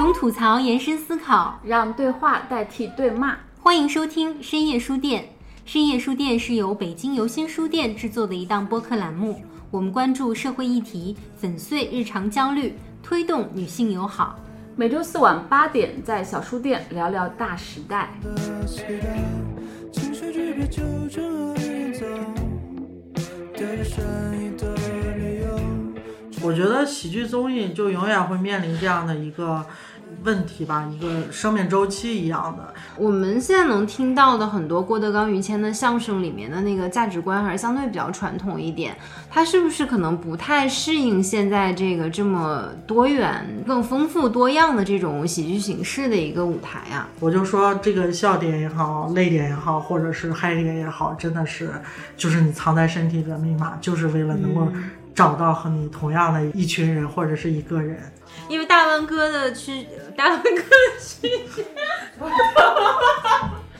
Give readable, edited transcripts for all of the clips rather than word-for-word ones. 从吐槽延伸思考，让对话代替对骂。欢迎收听深夜书店。深夜书店是由北京游心书店制作的一档播客栏目，我们关注社会议题，粉碎日常焦虑，推动女性友好。每周四晚8点，在小书店聊聊大时代。我觉得喜剧综艺就永远会面临这样的一个问题吧，一个生命周期一样的。我们现在能听到的很多郭德纲、于谦的相声里面的那个价值观还是相对比较传统一点，它是不是可能不太适应现在这个这么多元、更丰富多样的这种喜剧形式的一个舞台啊？我就说这个笑点也好，泪点也好，或者是嗨点也好，真的是就是你藏在身体的密码，就是为了能够找到和你同样的一群人或者是一个人。因为大文哥的区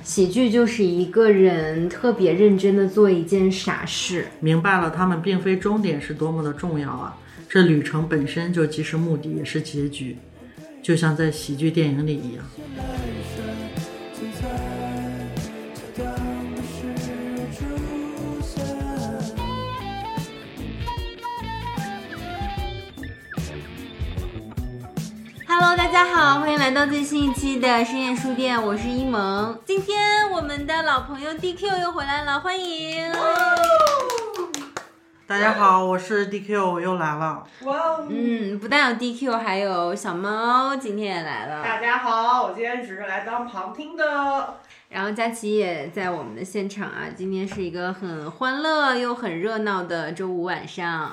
喜剧就是一个人特别认真的做一件傻事。明白了他们并非终点是多么的重要啊，这旅程本身就既是目的也是结局，就像在喜剧电影里一样。Hello， 大家好，欢迎来到最新一期的深夜书店，我是一萌。今天我们的老朋友 DQ 又回来了，欢迎！大家好，我是 DQ， 我又来了。哇哦！不但有 DQ， 还有小猫今天也来了。大家好，我今天只是来当旁听的。然后佳琪也在我们的现场啊，今天是一个很欢乐又很热闹的周五晚上。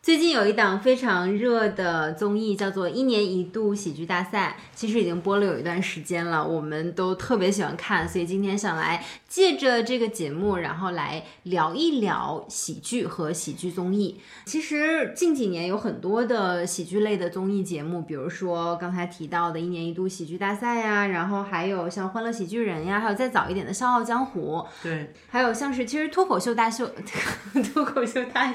最近有一档非常热的综艺叫做1年1度喜剧大赛，其实已经播了有一段时间了，我们都特别喜欢看，所以今天想来借着这个节目，然后来聊一聊喜剧和喜剧综艺。其实近几年有很多的喜剧类的综艺节目，比如说刚才提到的1年1度喜剧大赛呀，然后还有像欢乐喜剧人呀，还有再早一点的笑傲江湖，对，还有像是其实脱口秀大秀，其实脱口秀大会，脱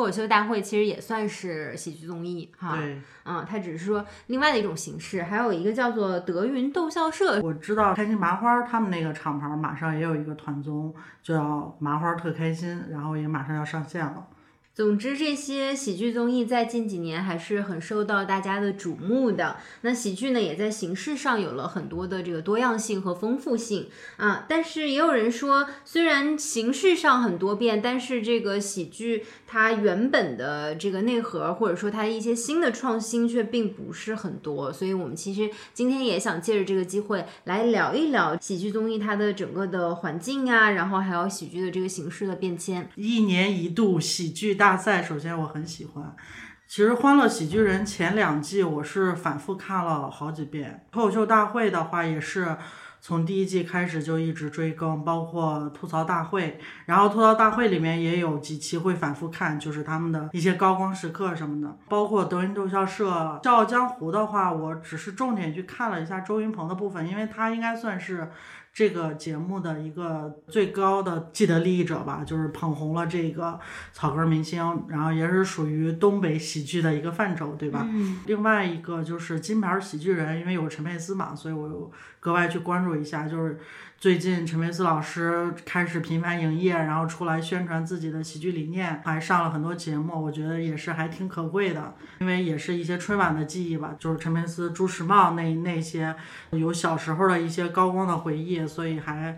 口秀大会其实也算是喜剧综艺哈。对，它只是说另外的一种形式。还有一个叫做德云逗笑社，我知道开心麻花他们那个厂牌马上也有一个团综，就叫麻花特开心，然后也马上要上线了。总之这些喜剧综艺在近几年还是很受到大家的瞩目的。那喜剧呢也在形式上有了很多的这个多样性和丰富性啊。但是也有人说虽然形式上很多变，但是这个喜剧它原本的这个内核或者说它一些新的创新却并不是很多，所以我们其实今天也想借着这个机会来聊一聊喜剧综艺它的整个的环境啊，然后还有喜剧的这个形式的变迁。1年1度喜剧大赛首先我很喜欢，其实欢乐喜剧人前2季我是反复看了好几遍，脱口秀大会的话也是从第1季开始就一直追更，包括吐槽大会，然后吐槽大会里面也有几期会反复看，就是他们的一些高光时刻什么的，包括德云逗笑社。笑傲江湖的话我只是重点去看了一下周云鹏的部分，因为他应该算是这个节目的一个最高的既得利益者吧，就是捧红了这个草根明星，然后也是属于东北喜剧的一个范畴，对吧？另外一个就是金牌喜剧人，因为有陈佩斯嘛，所以我有格外去关注一下，就是最近陈佩斯老师开始频繁营业，然后出来宣传自己的喜剧理念，还上了很多节目，我觉得也是还挺可贵的，因为也是一些春晚的记忆吧，就是陈佩斯、朱时茂那些有小时候的一些高光的回忆，所以还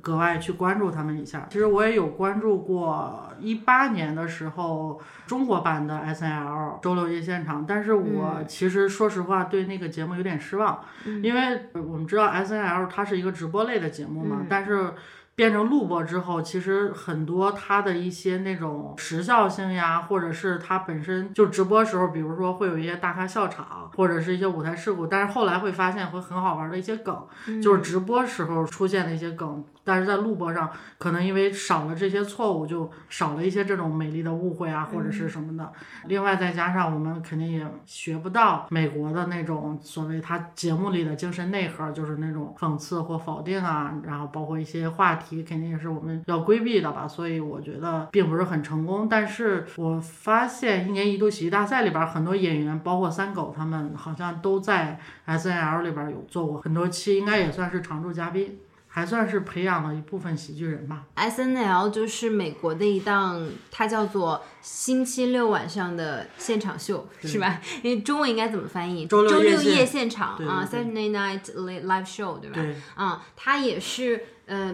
格外去关注他们一下。其实我也有关注过18年的时候中国版的 SNL 周六夜现场，但是我其实说实话对那个节目有点失望，因为我们知道 SNL 它是一个直播类的节目嘛，但是变成录播之后，其实很多它的一些那种时效性呀，或者是它本身就直播时候，比如说会有一些大咖笑场，或者是一些舞台事故，但是后来会发现会很好玩的一些梗，就是直播时候出现的一些梗，但是在录播上可能因为少了这些错误，就少了一些这种美丽的误会啊，或者是什么的。另外再加上我们肯定也学不到美国的那种所谓它节目里的精神内核，就是那种讽刺或否定啊，然后包括一些话题题肯定也是我们要规避的吧，所以我觉得并不是很成功。但是我发现一年一度喜剧大赛里边很多演员，包括三狗他们好像都在 SNL 里边有做过很多期，应该也算是常驻嘉宾，还算是培养了一部分喜剧人吧。 SNL 就是美国的一档，它叫做星期六晚上的现场秀是吧？因为中文应该怎么翻译？周六夜现场啊， Saturday Night Live Show 对吧？对啊，它也是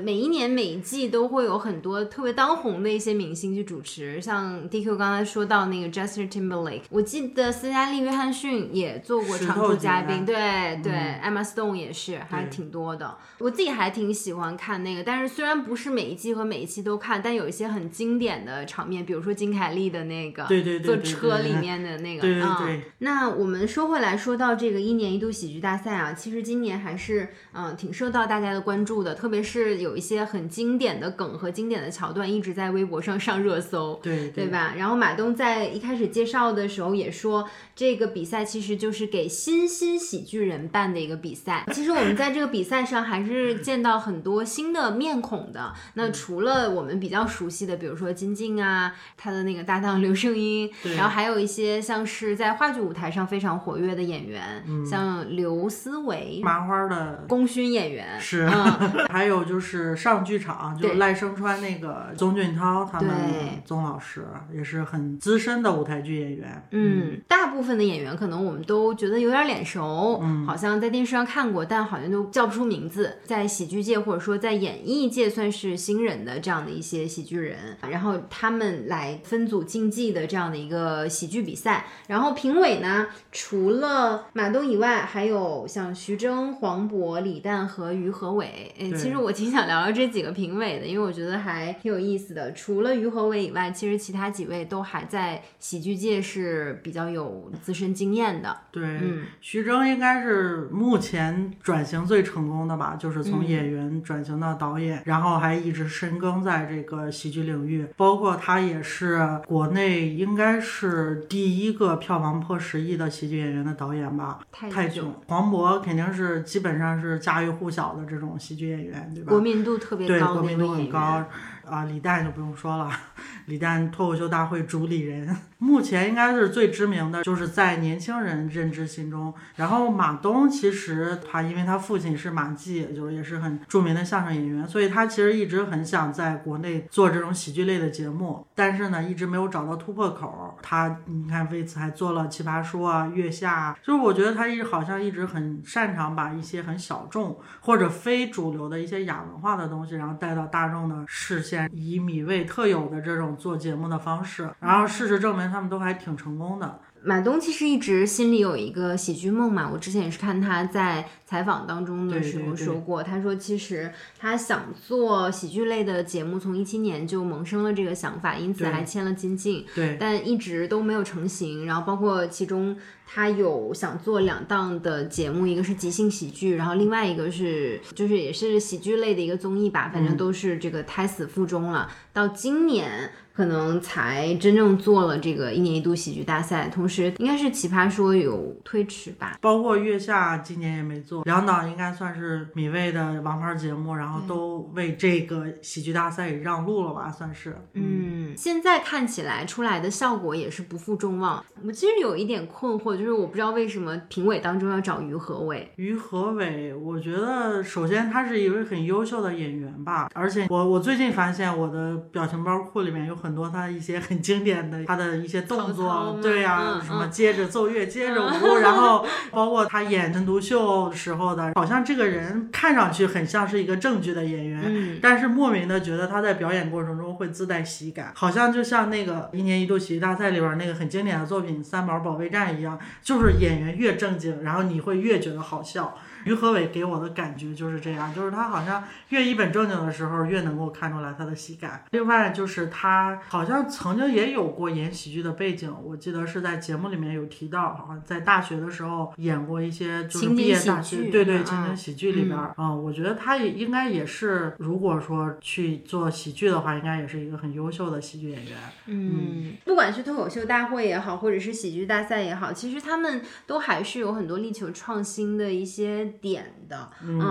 每一年每一季都会有很多特别当红的一些明星去主持，像 DQ 刚才说到那个 Justin Timberlake， 我记得斯嘉丽约翰逊也做过常驻嘉宾，对对、Emma Stone 也是，还挺多的。我自己还挺喜欢看那个，但是虽然不是每一季和每一期都看，但有一些很经典的场面，比如说金凯利的那个坐车里面的那个，对。那我们说回来说到这个一年一度喜剧大赛啊，其实今年还是挺受到大家的关注的，特别是有一些很经典的梗和经典的桥段一直在微博上上热搜，对吧？然后马东在一开始介绍的时候也说，这个比赛其实就是给新喜剧人办的一个比赛。其实我们在这个比赛上还是见到很多新的面孔的。那除了我们比较熟悉的，比如说金靖啊，他的那个搭档刘胜英，然后还有一些像是在话剧舞台上非常活跃的演员，像刘思维，麻花的功勋演员是，还有就是上剧场，就赖声川那个宗俊涛他们宗老师也是很资深的舞台剧演员。大部分的演员可能我们都觉得有点脸熟，好像在电视上看过，但好像都叫不出名字。在喜剧界或者说在演艺界算是新人的这样的一些喜剧人，然后他们来分组竞技的这样的一个喜剧比赛。然后评委呢，除了马东以外，还有像徐峥、黄渤、李诞和于和伟。其实我挺想聊聊这几个评委的，因为我觉得还挺有意思的。除了于和伟以外，其实其他几位都还在喜剧界是比较有资深经验的。对，徐峥应该是目前转型最成功的吧，就是从演员转型到导演，然后还一直深耕在这个喜剧领域。包括他也是国内应该是第一个票房破10亿的喜剧演员的导演吧，泰囧。黄渤肯定是基本上是家喻户晓的这种喜剧演员，对吧？国民度特别高，国民度很高啊。李诞就不用说了，李诞脱口秀大会主理人，目前应该是最知名的，就是在年轻人认知心中。然后马东其实他因为他父亲是马季，就是也是很著名的相声演员，所以他其实一直很想在国内做这种喜剧类的节目，但是呢一直没有找到突破口。他你看为此还做了奇葩说啊、月下啊，就是我觉得他好像一直很擅长把一些很小众或者非主流的一些亚文化的东西，然后带到大众的视线，以米未特有的这种做节目的方式，然后事实证明他们都还挺成功的。马东其实一直心里有一个喜剧梦嘛，我之前也是看他在采访当中的时候说过，他说其实他想做喜剧类的节目，从2017年就萌生了这个想法，因此还签了金靖，但一直都没有成型。然后包括其中他有想做2档的节目，一个是即兴喜剧，然后另外一个是就是也是喜剧类的一个综艺吧，反正都是这个胎死腹中了，到今年可能才真正做了这个一年一度喜剧大赛。同时应该是奇葩说有推迟吧，包括月下今年也没做，2档应该算是米未的王牌节目，然后都为这个喜剧大赛也让路了吧，算是。现在看起来出来的效果也是不负众望。我其实有一点困惑，就是我不知道为什么评委当中要找于和伟。于和伟我觉得首先他是一位很优秀的演员吧，而且我最近发现我的表情包库里面有很多他一些很经典的他的一些动作，对呀，什么接着奏乐、接着舞，然后包括他演陈独秀时候的，好像这个人看上去很像是一个正剧的演员，但是莫名的觉得他在表演过程中会自带喜感，好像就像那个一年一度喜剧大赛里边那个很经典的作品《三毛保卫战》一样，就是演员越正经，然后你会越觉得好笑。于和伟给我的感觉就是这样，就是他好像越一本正经的时候越能够看出来他的喜感。另外就是他好像曾经也有过演喜剧的背景，我记得是在节目里面有提到，好像在大学的时候演过一些就是毕业大学对情景喜剧里边我觉得他也应该也是，如果说去做喜剧的话，应该也是一个很优秀的喜剧演员。不管是脱口秀大会也好，或者是喜剧大赛也好，其实他们都还是有很多力求创新的一些点的。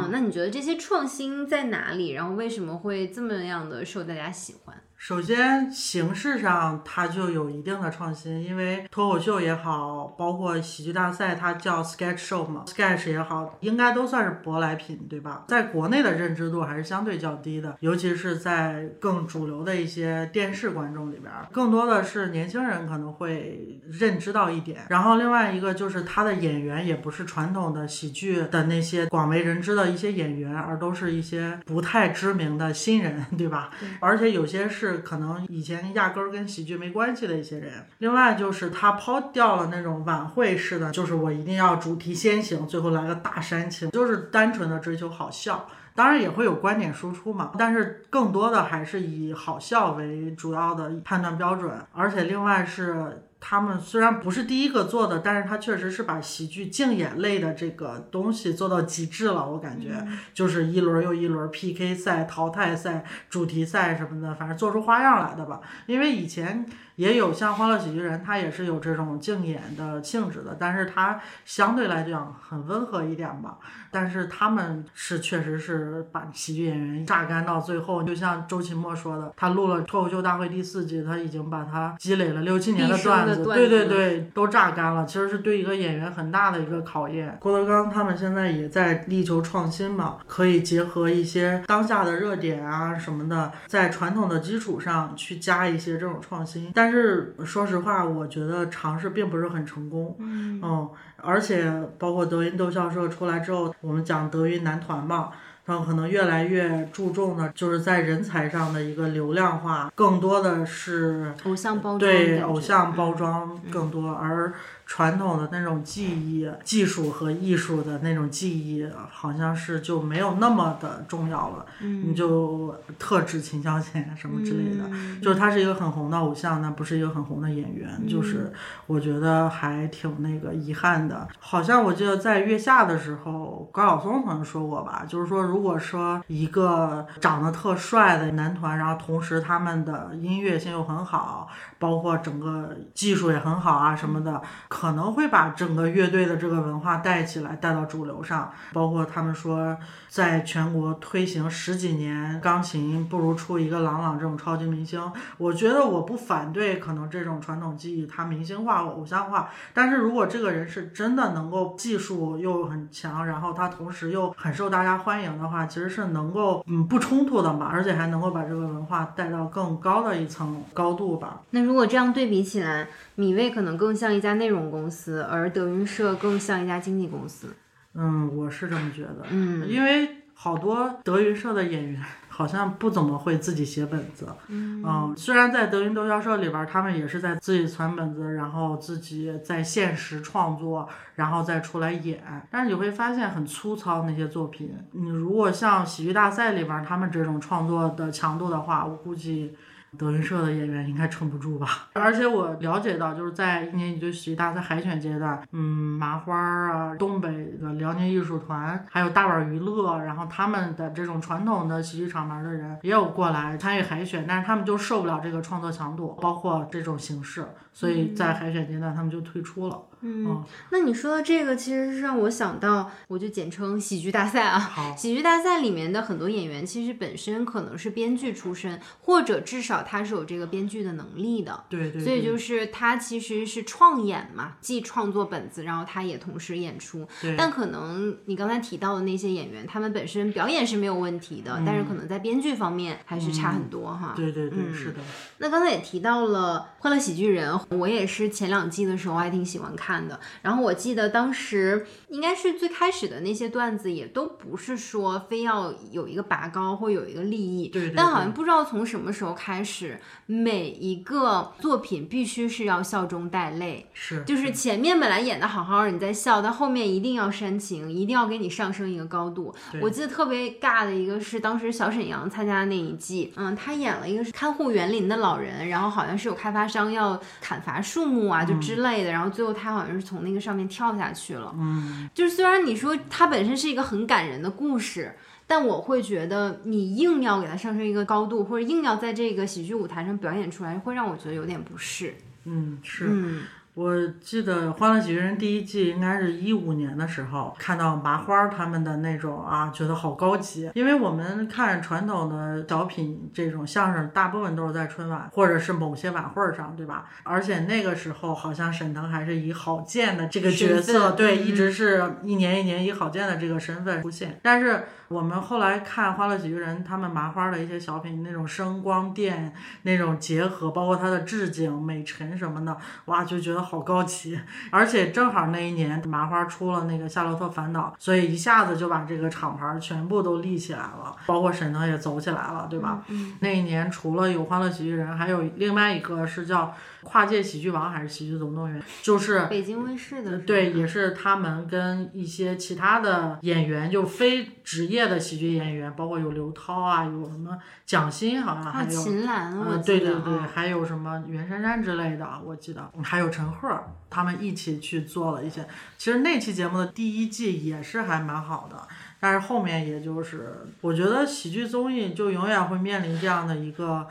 那你觉得这些创新在哪里，然后为什么会这么样的受大家喜欢？首先形式上它就有一定的创新，因为脱口秀也好，包括喜剧大赛，它叫 sketch show 嘛， sketch 也好，应该都算是舶来品，对吧？在国内的认知度还是相对较低的，尤其是在更主流的一些电视观众里边，更多的是年轻人可能会认知到一点。然后另外一个就是它的演员也不是传统的喜剧的那些广为人知的一些演员，而都是一些不太知名的新人，对吧？而且有些是可能以前压根儿跟喜剧没关系的一些人。另外就是他抛掉了那种晚会式的，就是我一定要主题先行，最后来个大煽情，就是单纯的追求好笑。当然也会有观点输出嘛，但是更多的还是以好笑为主要的判断标准。而且另外是他们虽然不是第一个做的，但是他确实是把喜剧竞演类的这个东西做到极致了，我感觉就是一轮又一轮 PK 赛、淘汰赛、主题赛什么的，反正做出花样来的吧。因为以前也有像欢乐喜剧人，他也是有这种竞演的性质的，但是他相对来讲很温和一点吧。但是他们是确实是把喜剧演员榨干到最后，就像周秦墨说的，他录了脱口秀大会第四季，他已经把他积累了6、7年的段子，对对对，都榨干了，其实是对一个演员很大的一个考验。郭德纲他们现在也在力求创新嘛，可以结合一些当下的热点啊什么的，在传统的基础上去加一些这种创新。但是说实话，我觉得尝试并不是很成功。而且包括德云逗笑社出来之后，我们讲德云男团嘛，然后可能越来越注重的就是在人才上的一个流量化，更多的是偶像包装，对，偶像包装更多，而传统的那种技艺、技术和艺术的那种技艺好像是就没有那么的重要了。你就特指秦霄贤什么之类的，就是他是一个很红的偶像，那不是一个很红的演员，就是我觉得还挺那个遗憾的。好像我记得在月下的时候高晓松曾经说过吧，就是说如果说一个长得特帅的男团，然后同时他们的音乐性又很好，包括整个技术也很好啊什么的，可能会把整个乐队的这个文化带起来，带到主流上。包括他们说在全国推行10几年钢琴不如出一个郎朗这种超级明星，我觉得我不反对可能这种传统技艺它明星化、偶像化，但是如果这个人是真的能够技术又很强，然后他同时又很受大家欢迎的话，其实是能够不冲突的嘛，而且还能够把这个文化带到更高的一层高度吧。那如果这样对比起来，米未可能更像一家内容公司，而德云社更像一家经纪公司。我是这么觉得。因为好多德云社的演员好像不怎么会自己写本子。虽然在德云逗笑社里边他们也是在自己传本子，然后自己在现实创作，然后再出来演，但是你会发现很粗糙那些作品。你如果像喜剧大赛里边他们这种创作的强度的话，我估计德云社的演员应该撑不住吧。而且我了解到，就是在1年一度喜剧大赛海选阶段，麻花啊、东北的辽宁艺术团，还有大碗娱乐，然后他们的这种传统的喜剧厂牌的人也有过来参与海选，但是他们就受不了这个创作强度，包括这种形式，所以在海选阶段他们就退出了。那你说的这个其实是让我想到，我就简称喜剧大赛啊。喜剧大赛里面的很多演员其实本身可能是编剧出身，或者至少他是有这个编剧的能力的。对对对，所以就是他其实是创演嘛，既创作本子，然后他也同时演出。但可能你刚才提到的那些演员，他们本身表演是没有问题的，但是可能在编剧方面还是差很多哈。对对对，是的。那刚才也提到了《欢乐喜剧人》，我也是前2季的时候还挺喜欢看的。然后我记得当时应该是最开始的那些段子也都不是说非要有一个拔高或有一个立意，对对对，但好像不知道从什么时候开始，每一个作品必须是要笑中带泪，是就是前面本来演的好好的你在笑，但后面一定要煽情，一定要给你上升一个高度。我记得特别尬的一个是当时小沈阳参加的那一季，他演了一个看护园林的老人，然后好像是有开发商要砍伐树木啊就之类的，然后最后他好像是从那个上面跳下去了。就是虽然你说它本身是一个很感人的故事，但我会觉得你硬要给它上升一个高度，或者硬要在这个喜剧舞台上表演出来，会让我觉得有点不适。是我记得《欢乐喜剧人》第一季应该是2015年的时候，看到麻花他们的那种啊，觉得好高级。因为我们看传统的小品这种相声，大部分都是在春晚或者是某些晚会上，对吧？而且那个时候好像沈腾还是以郝建的这个角色，对，一直是一年一年以郝建的这个身份出现。但是我们后来看《欢乐喜剧人》，他们麻花的一些小品，那种声光电那种结合，包括它的置景、美陈什么的，哇，就觉得好高级。而且正好那一年麻花出了那个《夏洛特烦恼》，所以一下子就把这个厂牌全部都立起来了，包括沈腾也走起来了，对吧？那一年除了有《欢乐喜剧人》，还有另外一个是叫《跨界喜剧王》还是《喜剧总动员》，就是北京卫视的，对，也是他们跟一些其他的演员，就非职业的喜剧演员，包括有刘涛啊，有什么蒋欣，好像还有秦岚，对对对，还有什么袁姗姗之类的，我记得还有陈赫，他们一起去做了一些。其实那期节目的第一季也是还蛮好的，但是后面也就是我觉得喜剧综艺就永远会面临这样的一个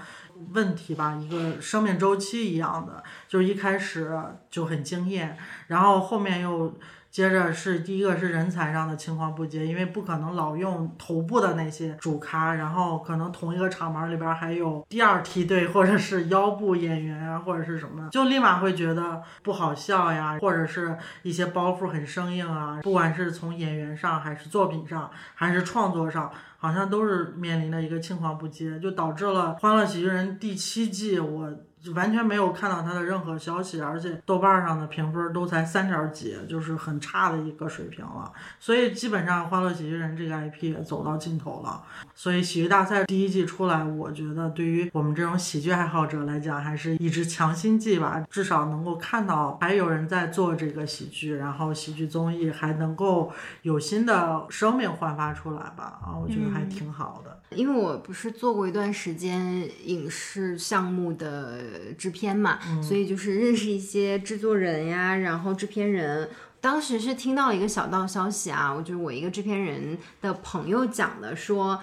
问题吧，一个生命周期一样的，就是一开始就很惊艳，然后后面又接着是第一个是人才上的青黄不接，因为不可能老用头部的那些主咖，然后可能同一个厂牌里边还有第二梯队或者是腰部演员啊，或者是什么，就立马会觉得不好笑呀，或者是一些包袱很生硬啊，不管是从演员上还是作品上还是创作上，好像都是面临着一个青黄不接，就导致了《欢乐喜剧人》第7季我完全没有看到他的任何消息，而且豆瓣上的评分都才3点几，就是很差的一个水平了。所以基本上《欢乐喜剧人》这个 IP 也走到尽头了。所以喜剧大赛第1季出来，我觉得对于我们这种喜剧爱好者来讲，还是一支强心剂吧，至少能够看到还有人在做这个喜剧，然后喜剧综艺还能够有新的生命焕发出来吧。啊，我觉得还挺好的。因为我不是做过一段时间影视项目的制片嘛，所以就是认识一些制作人呀，然后制片人。当时是听到了一个小道消息啊，我一个制片人的朋友讲的，说，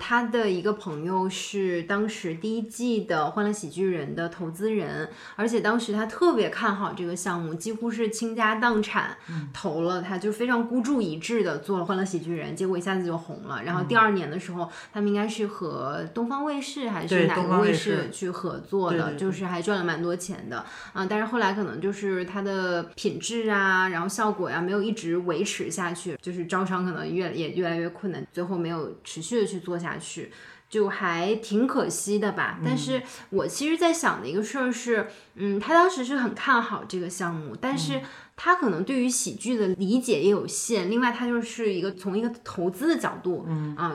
他的一个朋友是当时第一季的《欢乐喜剧人》的投资人，而且当时他特别看好这个项目，几乎是倾家荡产投了，他就非常孤注一掷的做了《欢乐喜剧人》，结果一下子就红了。然后第2年的时候，他们应该是和东方卫视还是哪个卫视去合作的，对对对，就是还赚了蛮多钱的，但是后来可能就是他的品质啊，然后效果呀，没有一直维持下去，就是招商可能越来越困难，最后没有持续的去做下去，就还挺可惜的吧。但是我其实在想的一个事儿是，他当时是很看好这个项目，但是他可能对于喜剧的理解也有限，另外他就是一个从一个投资的角度，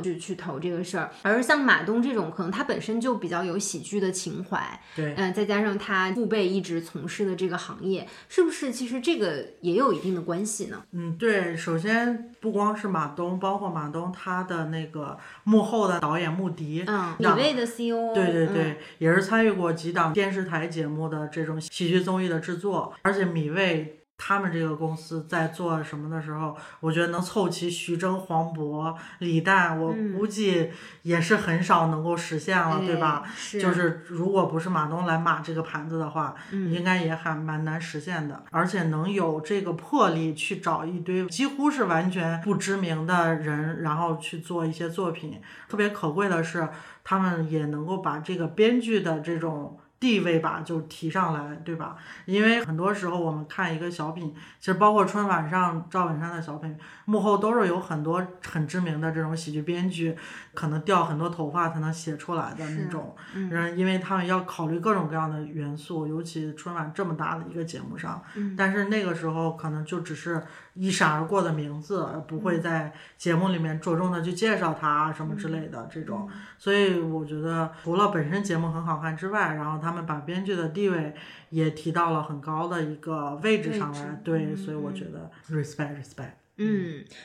就去投这个事儿。而像马东这种，可能他本身就比较有喜剧的情怀，对，再加上他父辈一直从事的这个行业，是不是其实这个也有一定的关系呢？对，首先不光是马东，包括马东他的那个幕后的导演穆迪，李卫的 CEO， 对对对，也是参与过几档电视台节目的这种喜剧综艺的制作，而且米未。他们这个公司在做什么的时候，我觉得能凑齐徐峥、黄渤、李诞，我估计也是很少能够实现了，对吧？就是如果不是马东来码这个盘子的话，应该也还蛮难实现的。而且能有这个魄力去找一堆几乎是完全不知名的人，然后去做一些作品，特别可贵的是，他们也能够把这个编剧的这种地位吧就提上来，对吧？因为很多时候我们看一个小品，其实包括春晚上赵本山的小品，幕后都是有很多很知名的这种喜剧编剧，可能掉很多头发才能写出来的那种，因为他们要考虑各种各样的元素，尤其春晚这么大的一个节目上，但是那个时候可能就只是一闪而过的名字，而不会在节目里面着重的去介绍他什么之类的这种。所以我觉得除了本身节目很好看之外，然后他们把编剧的地位也提到了很高的一个位置上来，对，所以我觉得 respect。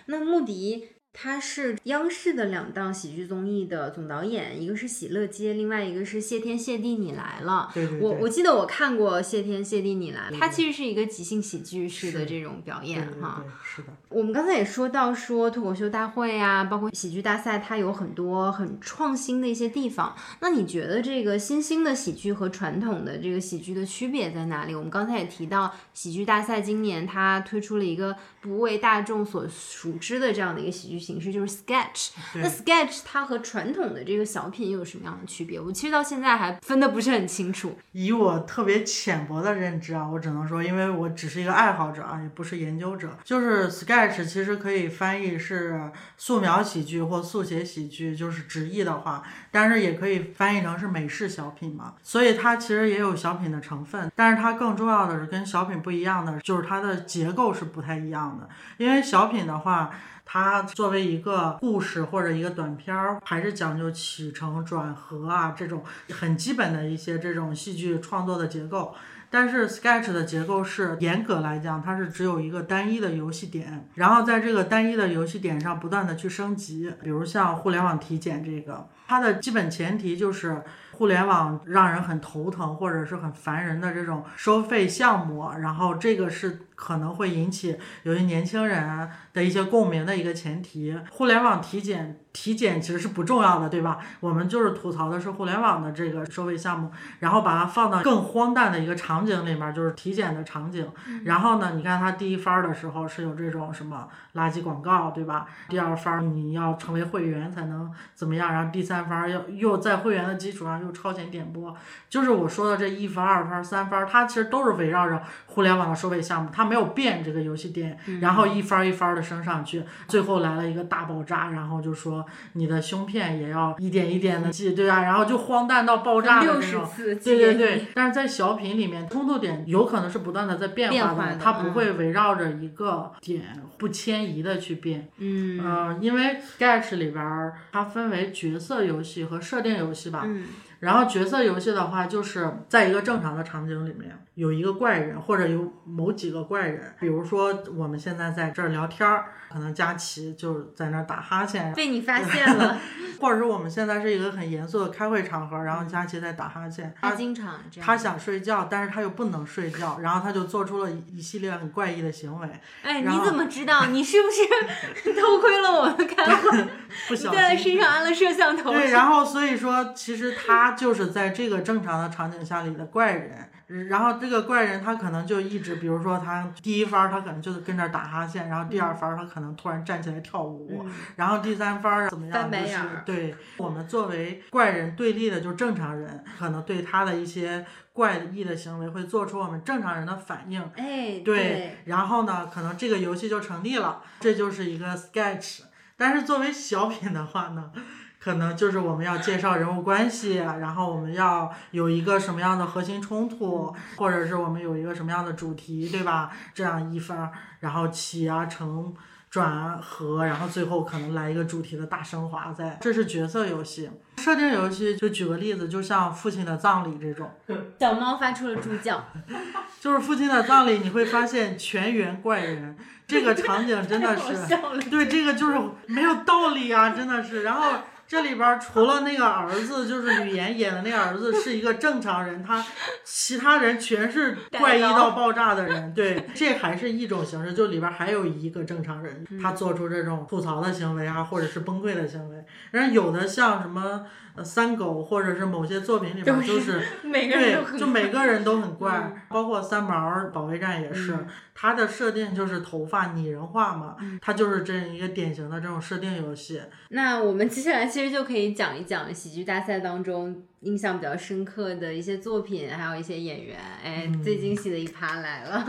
那穆迪他是央视的2档喜剧综艺的总导演，一个是喜乐街，另外一个是谢天谢地你来了。对对对，我记得我看过谢天谢地你来了，它其实是一个即兴喜剧式的这种表演。对对对对，是的。我们刚才也说到说脱口秀大会啊，包括喜剧大赛，它有很多很创新的一些地方。那你觉得这个新兴的喜剧和传统的这个喜剧的区别在哪里？我们刚才也提到喜剧大赛今年它推出了一个不为大众所熟知的这样的一个喜剧形式，就是 sketch。 那 sketch 它和传统的这个小品有什么样的区别？我其实到现在还分得不是很清楚。以我特别浅薄的认知啊，我只能说因为我只是一个爱好者啊，也不是研究者，就是 sketch 其实可以翻译是素描喜剧或速写喜剧，就是直译的话，但是也可以翻译成是美式小品嘛，所以它其实也有小品的成分，但是它更重要的是跟小品不一样的就是它的结构是不太一样的。因为小品的话，它作为一个故事或者一个短片，还是讲究起承转合啊，这种很基本的一些这种戏剧创作的结构。但是 sketch 的结构是严格来讲它是只有一个单一的游戏点，然后在这个单一的游戏点上不断的去升级。比如像互联网体检，这个它的基本前提就是互联网让人很头疼或者是很烦人的这种收费项目，然后这个是可能会引起有些年轻人的一些共鸣的一个前提。互联网体检其实是不重要的，对吧？我们就是吐槽的是互联网的这个收费项目，然后把它放到更荒诞的一个场景里面，就是体检的场景。然后呢，你看它第一番的时候是有这种什么垃圾广告，对吧？第二番你要成为会员才能怎么样，然后第三番又在会员的基础上又超前点播。就是我说的这一番、二番、三番，它其实都是围绕着互联网的收费项目，它没有变这个游戏点，然后一番一番的升上去，最后来了一个大爆炸，然后就说你的胸片也要一点一点的记，对啊，然后就荒诞到爆炸的那种。对对对。但是在小品里面，冲突点有可能是不断的在变化的，它不会围绕着一个点不迁移的去变。因为 sketch 里边它分为角色游戏和设定游戏吧。然后角色游戏的话，就是在一个正常的场景里面有一个怪人或者有某几个怪人，比如说我们现在在这儿聊天，可能佳琪就在那儿打哈欠被你发现了或者是我们现在是一个很严肃的开会场合，然后佳琪在打哈欠，他经常这样，他想睡觉但是他又不能睡觉，然后他就做出了一系列很怪异的行为。哎，你怎么知道？你是不是偷窥了我们开会不小心在身上安了摄像头。对，然后所以说其实他就是在这个正常的场景下里的怪人，然后这个怪人他可能就一直，比如说他第一番他可能就跟着打哈欠，然后第二番他可能突然站起来跳舞，然后第三番怎么样，就是对我们作为怪人对立的就是正常人，可能对他的一些怪异的行为会做出我们正常人的反应。对，然后呢可能这个游戏就成立了，这就是一个 sketch。 但是作为小品的话呢，可能就是我们要介绍人物关系，然后我们要有一个什么样的核心冲突，或者是我们有一个什么样的主题，对吧？这样一番，然后起承转合，然后最后可能来一个主题的大升华在。这是角色游戏。设定游戏就举个例子，就像父亲的葬礼这种。小猫发出了猪叫。就是父亲的葬礼，你会发现全员怪人。这个场景真的是，对，这个就是没有道理啊，真的是。然后这里边除了那个儿子，就是吕岩演的那个儿子是一个正常人，他其他人全是怪异到爆炸的人。对，这还是一种形式，就里边还有一个正常人，他做出这种吐槽的行为啊，或者是崩溃的行为。然后有的像什么三狗或者是某些作品里边就是每个人对，就每个人都很怪，包括三毛保卫战也是，他的设定就是头发拟人化嘛，他就是这一个典型的这种设定游戏。那我们接下来其实就可以讲一讲喜剧大赛当中印象比较深刻的一些作品，还有一些演员。哎，最惊喜的一趴来了。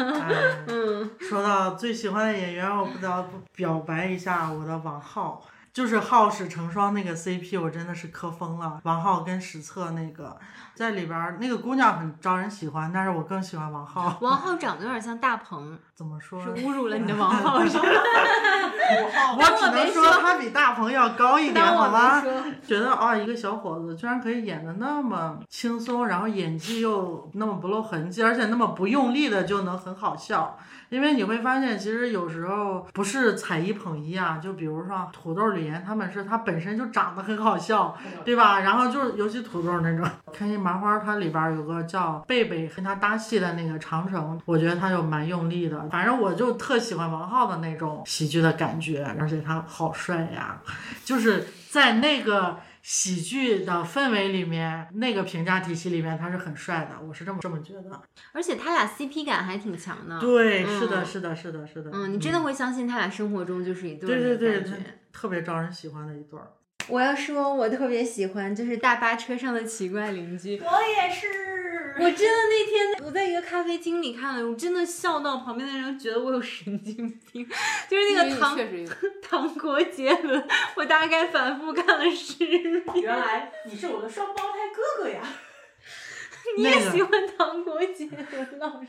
说到最喜欢的演员，我不得不表白一下我的王浩。就是皓史成双那个 CP 我真的是磕疯了，王皓跟史策那个在里边那个姑娘很招人喜欢，但是我更喜欢王皓。王皓长得有点像大鹏，怎么说是侮辱了你的王皓是吧？我只能说他比大鹏要高一点好吗？觉得啊、哦，一个小伙子居然可以演得那么轻松，然后演技又那么不露痕迹，而且那么不用力的就能很好笑。因为你会发现其实有时候不是踩一捧一啊，就比如说土豆李岩他们是他本身就长得很好笑对吧，然后就是尤其土豆那种开心麻花，他里边有个叫贝贝跟他搭戏的那个长城，我觉得他就蛮用力的，反正我就特喜欢王皓的那种喜剧的感觉，而且他好帅呀，就是在那个喜剧的氛围里面，那个评价体系里面他是很帅的，我是这么觉得，而且他俩 CP 感还挺强的。对、嗯、是的嗯，你真的会相信他俩生活中就是一对的感觉。对，特别招人喜欢的一对。我要说我特别喜欢就是大巴车上的奇怪邻居。我也是，我真的那天我在一个咖啡厅里看了，我真的笑到旁边的人觉得我有神经病，就是那个唐国杰伦，我大概反复看了10遍。原来你是我的双胞胎哥哥呀。你也喜欢唐国杰伦老师？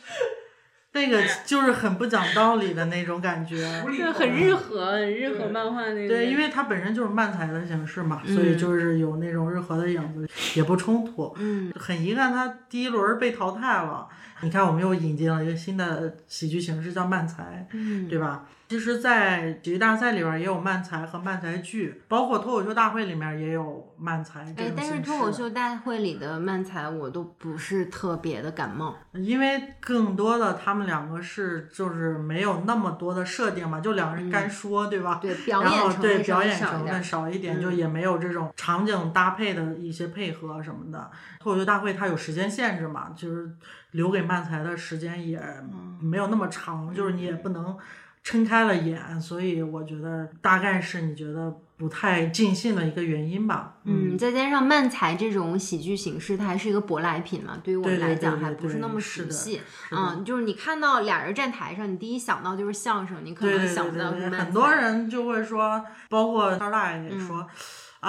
那个就是很不讲道理的那种感觉，对，很日和漫画那种。对，因为它本身就是漫才的形式嘛、嗯，所以就是有那种日和的影子，也不冲突。嗯，很遗憾它第一轮被淘汰了。你看，我们又引进了一个新的喜剧形式叫漫才，嗯，对吧？其实在喜剧大赛里边也有漫才和漫才剧，包括脱口秀大会里面也有漫才这种形式。但是脱口秀大会里的漫才我都不是特别的感冒，因为更多的他们两个是就是没有那么多的设定嘛，就两人干说、嗯、对吧，对，表演成分，然后对表演成分少一点、嗯、就也没有这种场景搭配的一些配合什么的。脱口秀大会它有时间限制嘛，就是留给漫才的时间也没有那么长、嗯、就是你也不能撑开了眼，所以我觉得大概是你觉得不太尽兴的一个原因吧。嗯，再加上漫才这种喜剧形式它还是一个舶来品嘛，对于我们来讲还不是那么熟悉。嗯，就是你看到俩人站台上，你第一想到就是相声，你可能想不到是漫才。很多人就会说，包括赵大爷也说、嗯、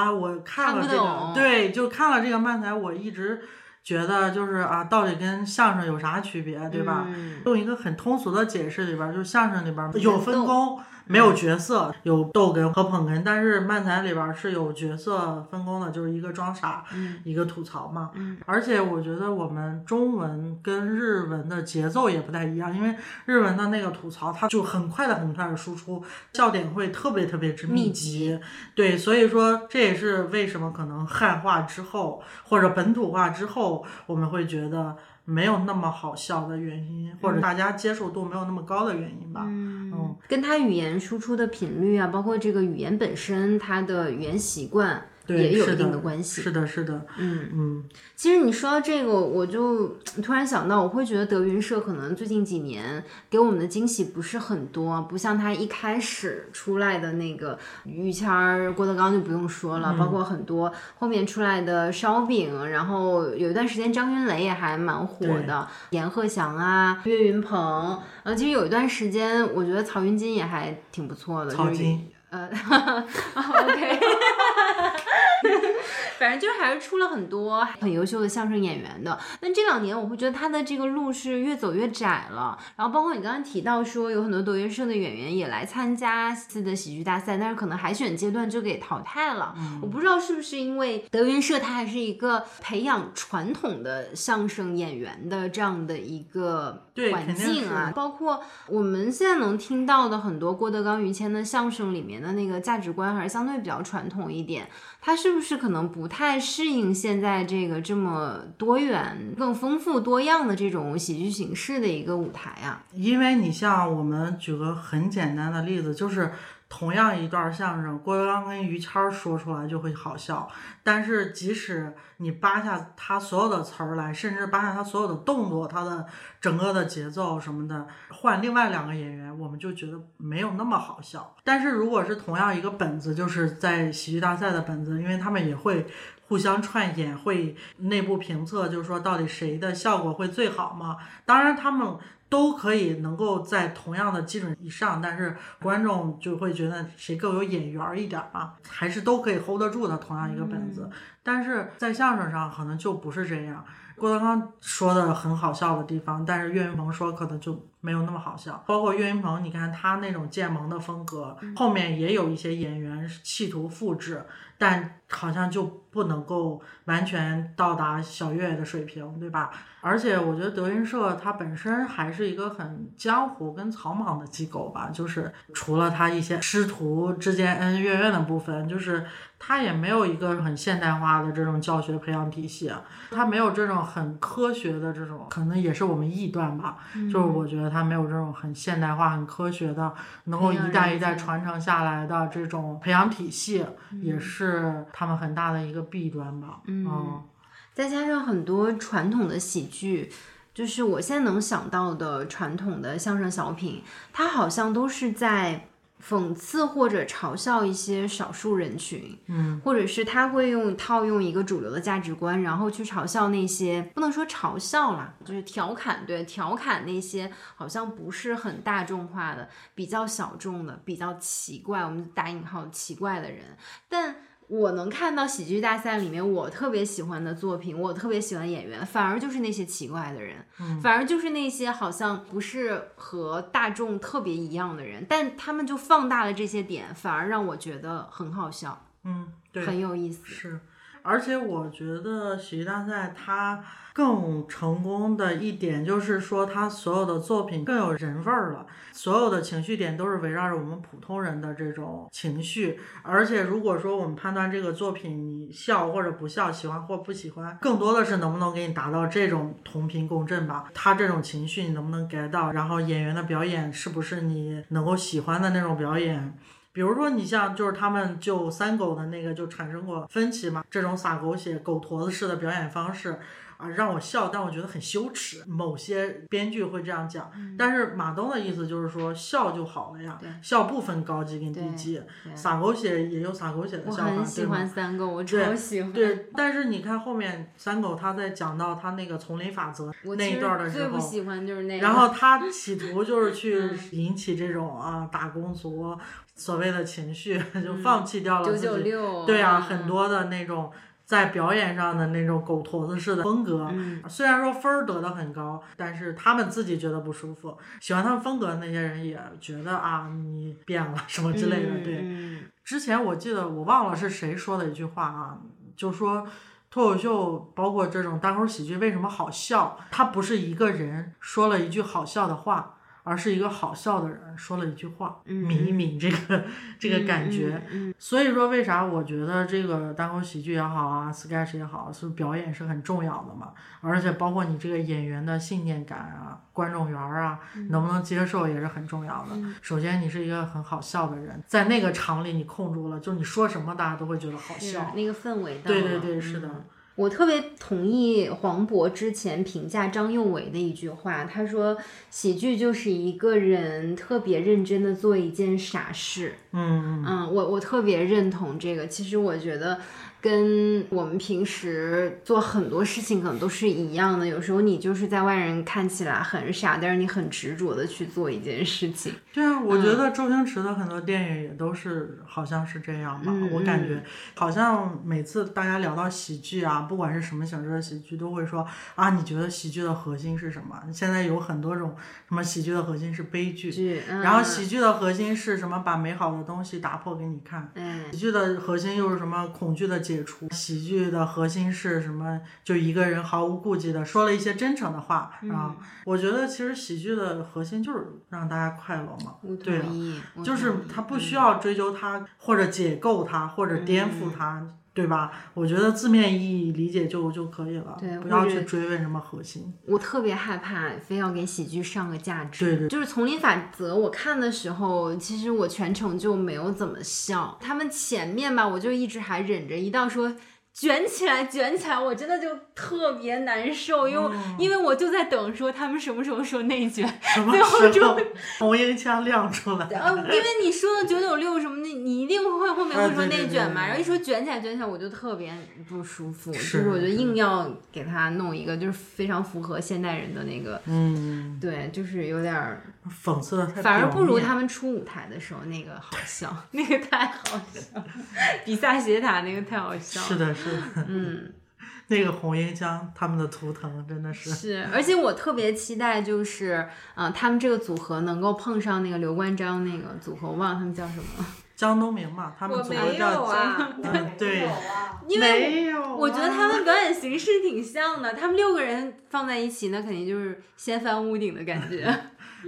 啊我看了这个，对，就看了这个漫才，我一直觉得就是啊，到底跟相声有啥区别，对吧、嗯、用一个很通俗的解释里边，就是相声里边有分工没有角色、嗯、有逗哏和捧哏，但是漫才里边是有角色分工的，就是一个装傻、嗯、一个吐槽嘛、嗯、而且我觉得我们中文跟日文的节奏也不太一样，因为日文的那个吐槽它就很快的输出，笑点会特别之密集。对，所以说这也是为什么可能汉化之后或者本土化之后我们会觉得没有那么好笑的原因，或者大家接受度没有那么高的原因吧。嗯，跟他语言输出的频率啊，包括这个语言本身他的语言习惯也有一定的关系。是的嗯，其实你说到这个我就突然想到，我会觉得德云社可能最近几年给我们的惊喜不是很多，不像他一开始出来的那个于谦儿、郭德纲就不用说了、嗯、包括很多后面出来的烧饼，然后有一段时间张云雷也还蛮火的，阎鹤祥啊、岳云鹏，其实有一段时间我觉得曹云金也还挺不错的。曹金、就是OK 反正就是还是出了很多很优秀的相声演员的，但这2年我会觉得他的这个路是越走越窄了。然后包括你刚刚提到说有很多德云社的演员也来参加次的喜剧大赛，但是可能海选阶段就给淘汰了、嗯、我不知道是不是因为德云社它还是一个培养传统的相声演员的这样的一个环境啊，包括我们现在能听到的很多郭德纲、于谦的相声里面的那个价值观还是相对比较传统一点，它是不是可能不太适应现在这个这么多元、更丰富多样的这种喜剧形式的一个舞台啊？因为你像我们举个很简单的例子，就是同样一段相声，郭德纲跟于谦说出来就会好笑，但是即使你扒下他所有的词儿来，甚至扒下他所有的动作，他的整个的节奏什么的，换另外2个演员，我们就觉得没有那么好笑。但是如果是同样一个本子，就是在喜剧大赛的本子，因为他们也会互相串演，会内部评测，就是说到底谁的效果会最好嘛。当然他们都可以能够在同样的基准以上，但是观众就会觉得谁更有眼缘一点嘛，还是都可以 hold 得住的同样一个本子。但是在相声上可能就不是这样，郭德纲说的很好笑的地方，但是岳云鹏说可能就没有那么好笑。包括岳云鹏，你看他那种建盟的风格，后面也有一些演员企图复制，但好像就不能够完全到达小岳的水平，对吧？而且我觉得德云社它本身还是一个很江湖跟草莽的机构吧，就是除了他一些师徒之间恩怨怨的部分，就是他也没有一个很现代化的这种教学培养体系，他没有这种很科学的这种，可能也是我们臆断吧，就是我觉得他没有这种很现代化很科学的能够一代一代传承下来的这种培养体系，也是他们很大的一个弊端吧。再加上很多传统的喜剧，就是我现在能想到的传统的相声小品，它好像都是在讽刺或者嘲笑一些少数人群，或者是他会套用一个主流的价值观，然后去嘲笑那些，不能说嘲笑啦，就是调侃那些好像不是很大众化的、比较小众的、比较奇怪，我们打引号奇怪的人。但我能看到喜剧大赛里面我特别喜欢的作品，我特别喜欢演员，反而就是那些奇怪的人，反而就是那些好像不是和大众特别一样的人，但他们就放大了这些点，反而让我觉得很好笑，对，很有意思。是，而且我觉得喜剧大赛它更成功的一点就是说，它所有的作品更有人味儿了，所有的情绪点都是围绕着我们普通人的这种情绪，而且如果说我们判断这个作品你笑或者不笑，喜欢或不喜欢，更多的是能不能给你达到这种同频共振吧，它这种情绪你能不能get到，然后演员的表演是不是你能够喜欢的那种表演。比如说你像就是他们就三狗的那个就产生过分歧嘛，这种撒狗血狗坨子式的表演方式啊，让我笑，但我觉得很羞耻，某些编剧会这样讲，但是马东的意思就是说笑就好了呀，笑不分高级跟低级，撒狗血也有撒狗血的笑法。我很喜欢三狗，我超喜欢。 对，但是你看后面三狗他在讲到他那个丛林法则那一段的时候，我最不喜欢就是那个，然后他企图就是去引起这种啊打工族所谓的情绪，就放弃掉了自己996，对啊，很多的那种在表演上的那种狗坨子式的风格，虽然说分得的很高，但是他们自己觉得不舒服，喜欢他们风格的那些人也觉得啊你变了什么之类的。对，之前我记得我忘了是谁说的一句话啊，就说脱口秀包括这种单口喜剧为什么好笑，他不是一个人说了一句好笑的话，而是一个好笑的人说了一句话，抿一抿这个感觉。所以说为啥我觉得这个单口喜剧也好啊 sketch 也好，是表演是很重要的嘛，而且包括你这个演员的信念感啊，观众缘啊，能不能接受也是很重要的。首先你是一个很好笑的人，在那个场里你控住了，就你说什么大家都会觉得好笑，那个氛围到了。对，是的。我特别同意黄渤之前评价张佑伟的一句话，他说喜剧就是一个人特别认真的做一件傻事。我特别认同这个。其实我觉得跟我们平时做很多事情可能都是一样的，有时候你就是在外人看起来很傻，但是你很执着的去做一件事情。对啊，我觉得周星驰的很多电影也都是好像是这样吧，我感觉好像每次大家聊到喜剧啊，不管是什么形式的喜剧，都会说啊你觉得喜剧的核心是什么，现在有很多种什么喜剧的核心是悲剧，然后喜剧的核心是什么，把美好的东西打破给你看，喜剧的核心又是什么恐惧的解除，喜剧的核心是什么，就一个人毫无顾忌的说了一些真诚的话啊。我觉得其实喜剧的核心就是让大家快乐嘛。对，就是他不需要追究它，或者解构它，或者颠覆它，对吧？我觉得字面意义理解就可以了，不要去追问什么核心。我特别害怕非要给喜剧上个价值。对，就是《丛林法则》，我看的时候，其实我全程就没有怎么笑。他们前面吧，我就一直还忍着，一到说卷起来卷起来，我真的就特别难受，因为我就在等说他们什么时候内卷，什么时候红缨枪亮出来。因为你说的996什么的，你一定会后面会说内卷嘛，对对对对，然后一说卷起来我就特别不舒服，就是我就硬要给他弄一个就是非常符合现代人的那个，对，就是有点讽刺的，反而不如他们出舞台的时候那个好笑，那个太好笑，比萨斜塔那个太好笑，是的，是那个红缨枪他们的图腾真的是，而且我特别期待就是他们这个组合能够碰上那个刘关张那个组合，我忘了他们叫什么，江东明嘛，他们组合叫对，因为我觉得他们表演形式挺像的，他们6个人放在一起那肯定就是掀翻屋顶的感觉。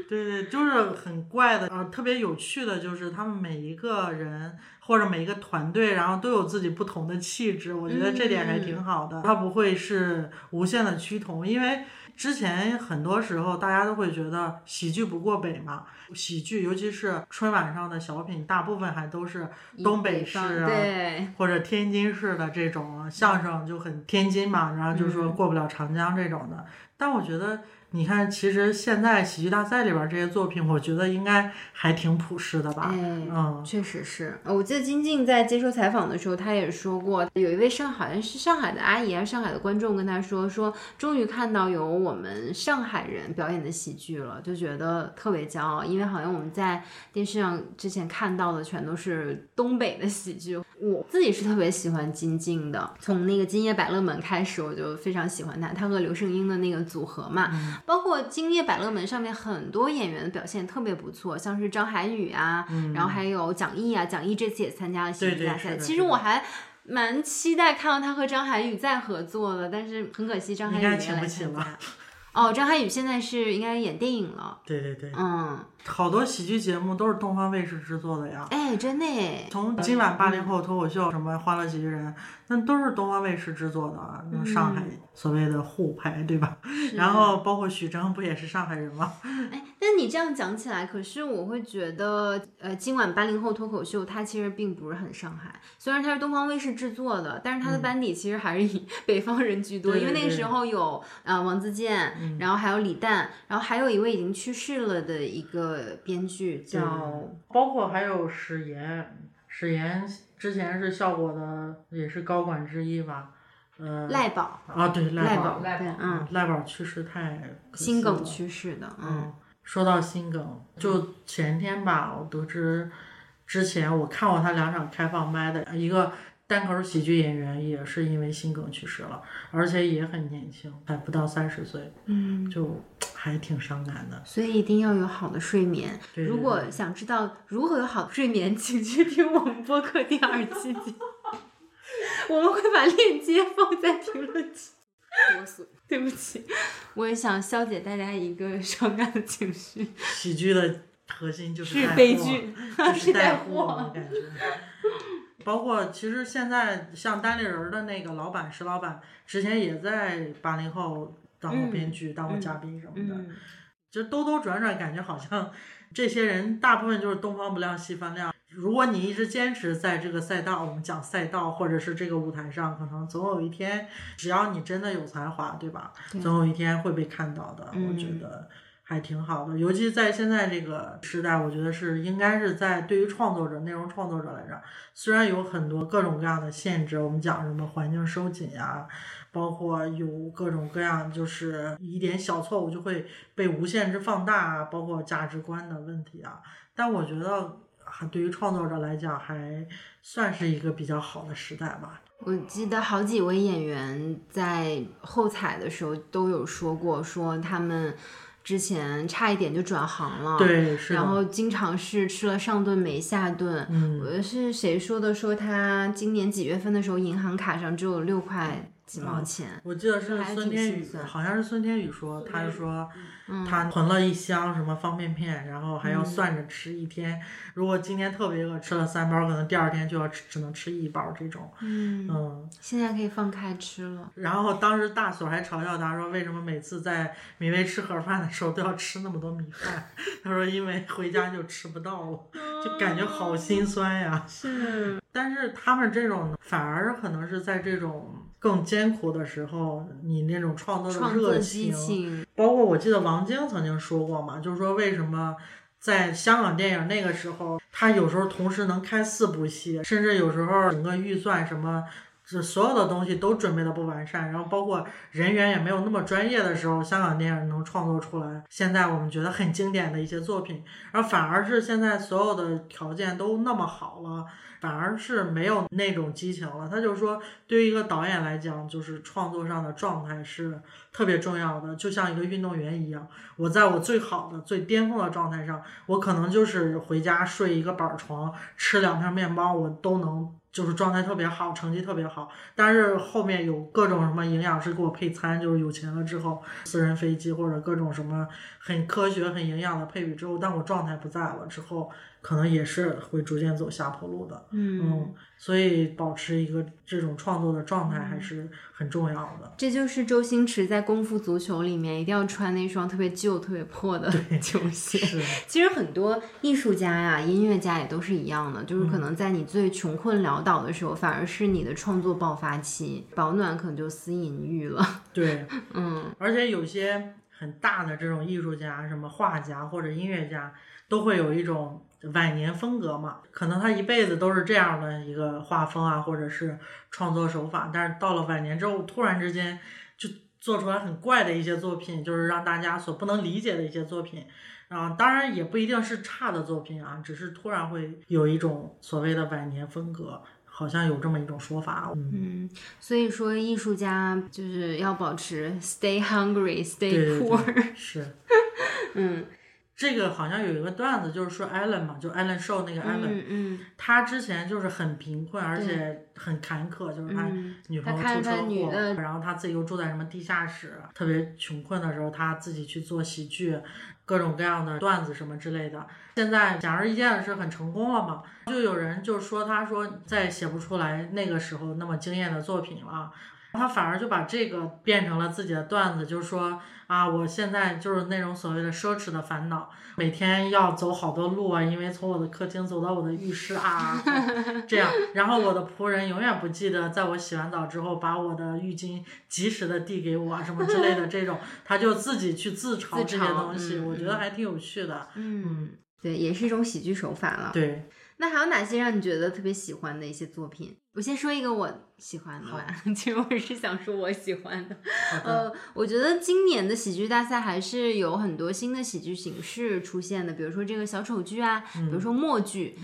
对对，就是很怪的特别有趣的就是他们每一个人或者每一个团队，然后都有自己不同的气质，我觉得这点还挺好的，它不会是无限的趋同，因为之前很多时候大家都会觉得喜剧不过北嘛，喜剧尤其是春晚上的小品大部分还都是东北式啊或者天津式的这种相声，就很天津嘛，然后就说过不了长江这种的，但我觉得你看其实现在喜剧大赛里边这些作品我觉得应该还挺普世的吧，确实是。我记得金靖在接受采访的时候他也说过，有一位好像是上海的阿姨还是上海的观众跟他说终于看到有我们上海人表演的喜剧了，就觉得特别骄傲，因为好像我们在电视上之前看到的全都是东北的喜剧。我自己是特别喜欢金靖的，从那个今夜百乐门开始我就非常喜欢他和刘胜英的那个组合嘛，包括今夜百乐门上面很多演员的表现特别不错，像是张涵予啊，然后还有蒋毅这次也参加了喜剧大赛，其实我还蛮期待看到他和张涵予再合作的，但是很可惜张涵予没来参加。张涵予现在是应该演电影了。对对对，好多喜剧节目都是东方卫视制作的呀。哎，真的耶！从今晚80后脱口秀什么欢乐喜剧人，那都是东方卫视制作的，那上海所谓的沪拍，对吧？然后包括许峥不也是上海人吗？哎，但你这样讲起来，可是我会觉得，今晚80后脱口秀它其实并不是很上海，虽然它是东方卫视制作的，但是它的班底其实还是以北方人居多，因为那个时候有王自健。然后还有李诞，然后还有一位已经去世了的一个编剧叫，包括还有史岩之前是效果的也是高管之一吧，赖宝对，赖宝对，赖宝去世太可惜了，新梗去世的。说到新梗，就前天吧，我得知之前我看过他2场开放麦的一个。单口喜剧演员也是因为心梗去世了，而且也很年轻，还不到30岁，就还挺伤感的。所以一定要有好的睡眠。对对对，如果想知道如何有好的睡眠，请去听我们播客第2期，我们会把链接放在评论区。对不起，我也想消解大家一个伤感的情绪。喜剧的核心就是悲剧，就是带货，感觉。包括其实现在像单立人的那个老板石老板之前也在80后当过编剧，当过嘉宾什么的，就兜转转感觉好像这些人大部分就是东方不亮西方亮，如果你一直坚持在这个赛道，我们讲赛道或者是这个舞台上，可能总有一天，只要你真的有才华，对吧，总有一天会被看到的，我觉得还挺好的，尤其在现在这个时代，我觉得是应该是在对于创作者、内容创作者来讲，虽然有很多各种各样的限制，我们讲什么环境收紧啊，包括有各种各样就是一点小错误就会被无限制放大啊，包括价值观的问题啊，但我觉得对于创作者来讲，还算是一个比较好的时代吧。我记得好几位演员在后采的时候都有说过，说他们之前差一点就转行了，对，是，然后经常是吃了上顿没下顿。是谁说的？说他今年几月份的时候，银行卡上只有6块几毛钱、嗯、我记得是孙天宇，好像是孙天宇说，他就说、嗯、他囤了一箱什么方便面，然后还要算着吃一天、嗯、如果今天特别饿吃了3包，可能第二天就要吃，只能吃1包这种。 嗯，现在可以放开吃了。然后当时大锁还嘲笑他说，为什么每次在米未吃盒饭的时候都要吃那么多米饭，他说因为回家就吃不到了，就感觉好心酸呀。是，但是他们这种反而可能是在这种更艰苦的时候，你那种创作的热情，包括我记得王晶曾经说过嘛，就是说为什么在香港电影那个时候，他有时候同时能开4部戏，甚至有时候整个预算什么所有的东西都准备的不完善，然后包括人员也没有那么专业的时候，香港电影能创作出来现在我们觉得很经典的一些作品。而反而是现在所有的条件都那么好了，反而是没有那种激情了。他就说对于一个导演来讲，就是创作上的状态是特别重要的，就像一个运动员一样，我在我最好的最巅峰的状态上，我可能就是回家睡一个板床，吃2片面包，我都能就是状态特别好，成绩特别好。但是后面有各种什么营养师给我配餐，就是有钱了之后，私人飞机或者各种什么很科学很营养的配比之后，但我状态不在了之后，可能也是会逐渐走下坡路的。 嗯，所以保持一个这种创作的状态还是很重要的。这就是周星驰在功夫足球里面一定要穿那双特别旧特别破的球鞋。其实很多艺术家呀、音乐家也都是一样的，就是可能在你最穷困潦倒的时候、反而是你的创作爆发期，保暖可能就私隐欲了。对，而且有些很大的这种艺术家，什么画家或者音乐家，都会有一种晚年风格嘛，可能他一辈子都是这样的一个画风啊，或者是创作手法，但是到了晚年之后，突然之间就做出来很怪的一些作品，就是让大家所不能理解的一些作品。啊，当然也不一定是差的作品啊，只是突然会有一种所谓的晚年风格。好像有这么一种说法。所以说艺术家就是要保持 stay hungry stay poor。 对对对，是。这个好像有一个段子，就是说艾伦嘛，就艾伦show那个艾伦，他之前就是很贫困，而且很坎坷，就是他女朋友出车祸，然后他自己又住在什么地下室，特别穷困的时候，他自己去做喜剧，各种各样的段子什么之类的。现在显而易见的是很成功了嘛，就有人就说他说再写不出来那个时候那么惊艳的作品了。他反而就把这个变成了自己的段子，就是说啊，我现在就是那种所谓的奢侈的烦恼，每天要走好多路啊，因为从我的客厅走到我的浴室啊，这样，然后我的仆人永远不记得在我洗完澡之后把我的浴巾及时的递给我啊，什么之类的这种，他就自己去自嘲这些东西，我觉得还挺有趣的。对，也是一种喜剧手法了。对。那还有哪些让你觉得特别喜欢的一些作品？我先说一个我喜欢的吧，其实我是想说我喜欢的。我觉得今年的喜剧大赛还是有很多新的喜剧形式出现的，比如说这个小丑剧啊，比如说默剧。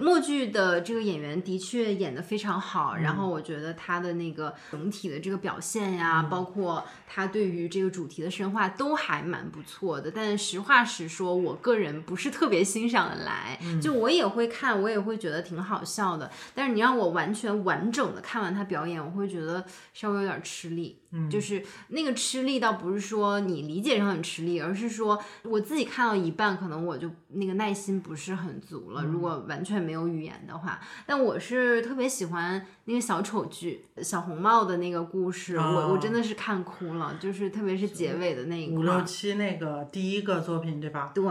默剧的这个演员的确演得非常好，然后我觉得他的那个整体的这个表现呀，包括他对于这个主题的深化都还蛮不错的。但实话实说，我个人不是特别欣赏的来，就我也会看，我也会觉得挺好笑的，但是你让我完全完整的看完他表演，我会觉得稍微有点吃力。就是那个吃力倒不是说你理解上很吃力，而是说我自己看到一半可能我就那个耐心不是很足了，如果完全没有语言的话。但我是特别喜欢那个小丑剧小红帽的那个故事，我真的是看哭了，就是特别是结尾的那一块5、6、7那个第一个作品对吧？对。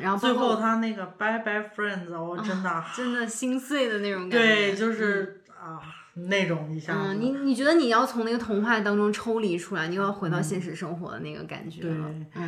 然后最后他那个 Bye Bye Friends， 我真的、真的心碎的那种感觉。对，就是那种一下子，你觉得你要从那个童话当中抽离出来，你又要回到现实生活的那个感觉了。对，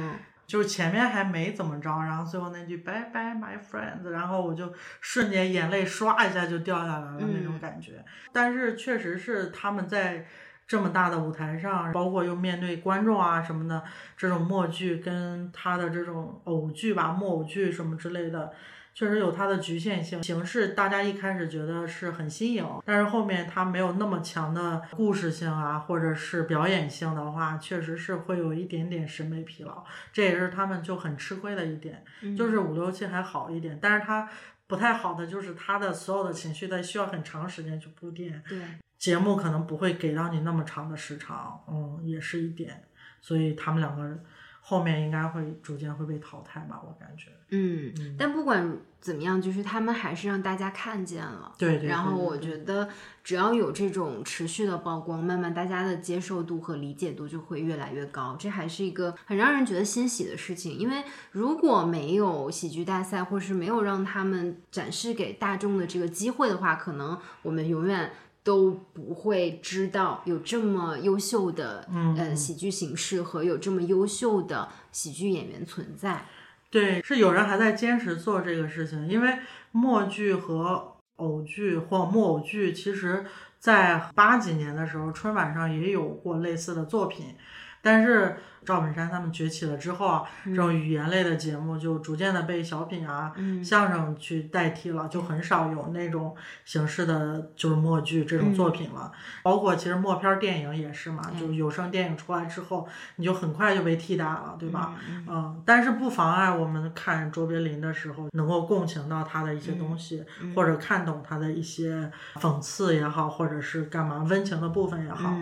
就是前面还没怎么着，然后最后那句 Bye bye my friends， 然后我就瞬间眼泪刷一下就掉下来了那种感觉。但是确实是他们在这么大的舞台上，包括又面对观众啊什么的，这种默剧跟他的这种偶剧吧，木偶剧什么之类的，确实有它的局限性，形式大家一开始觉得是很新颖，但是后面它没有那么强的故事性啊，或者是表演性的话，确实是会有一点点审美疲劳，这也是他们就很吃亏的一点。就是5、6、7还好一点，但是它不太好的就是它的所有的情绪在需要很长时间去铺垫。对。节目可能不会给到你那么长的时长，嗯，也是一点，所以他们两个后面应该会逐渐会被淘汰吧，我感觉。嗯，但不管怎么样，就是他们还是让大家看见了。对。然后我觉得，只要有这种持续的曝光，慢慢大家的接受度和理解度就会越来越高，这还是一个很让人觉得欣喜的事情。因为如果没有喜剧大赛，或是没有让他们展示给大众的这个机会的话，可能我们永远都不会知道有这么优秀的喜剧形式和有这么优秀的喜剧演员存在。对，是有人还在坚持做这个事情，因为默剧和偶剧或木偶剧其实在80几年的时候春晚上也有过类似的作品，但是赵本山他们崛起了之后啊，这种语言类的节目就逐渐的被小品啊、相声去代替了，就很少有那种形式的就是默剧这种作品了。包括其实默片电影也是嘛，就有声电影出来之后，你就很快就被替代了，对吧？但是不妨碍我们看卓别林的时候能够共情到他的一些东西，或者看懂他的一些讽刺也好，或者是干嘛温情的部分也好。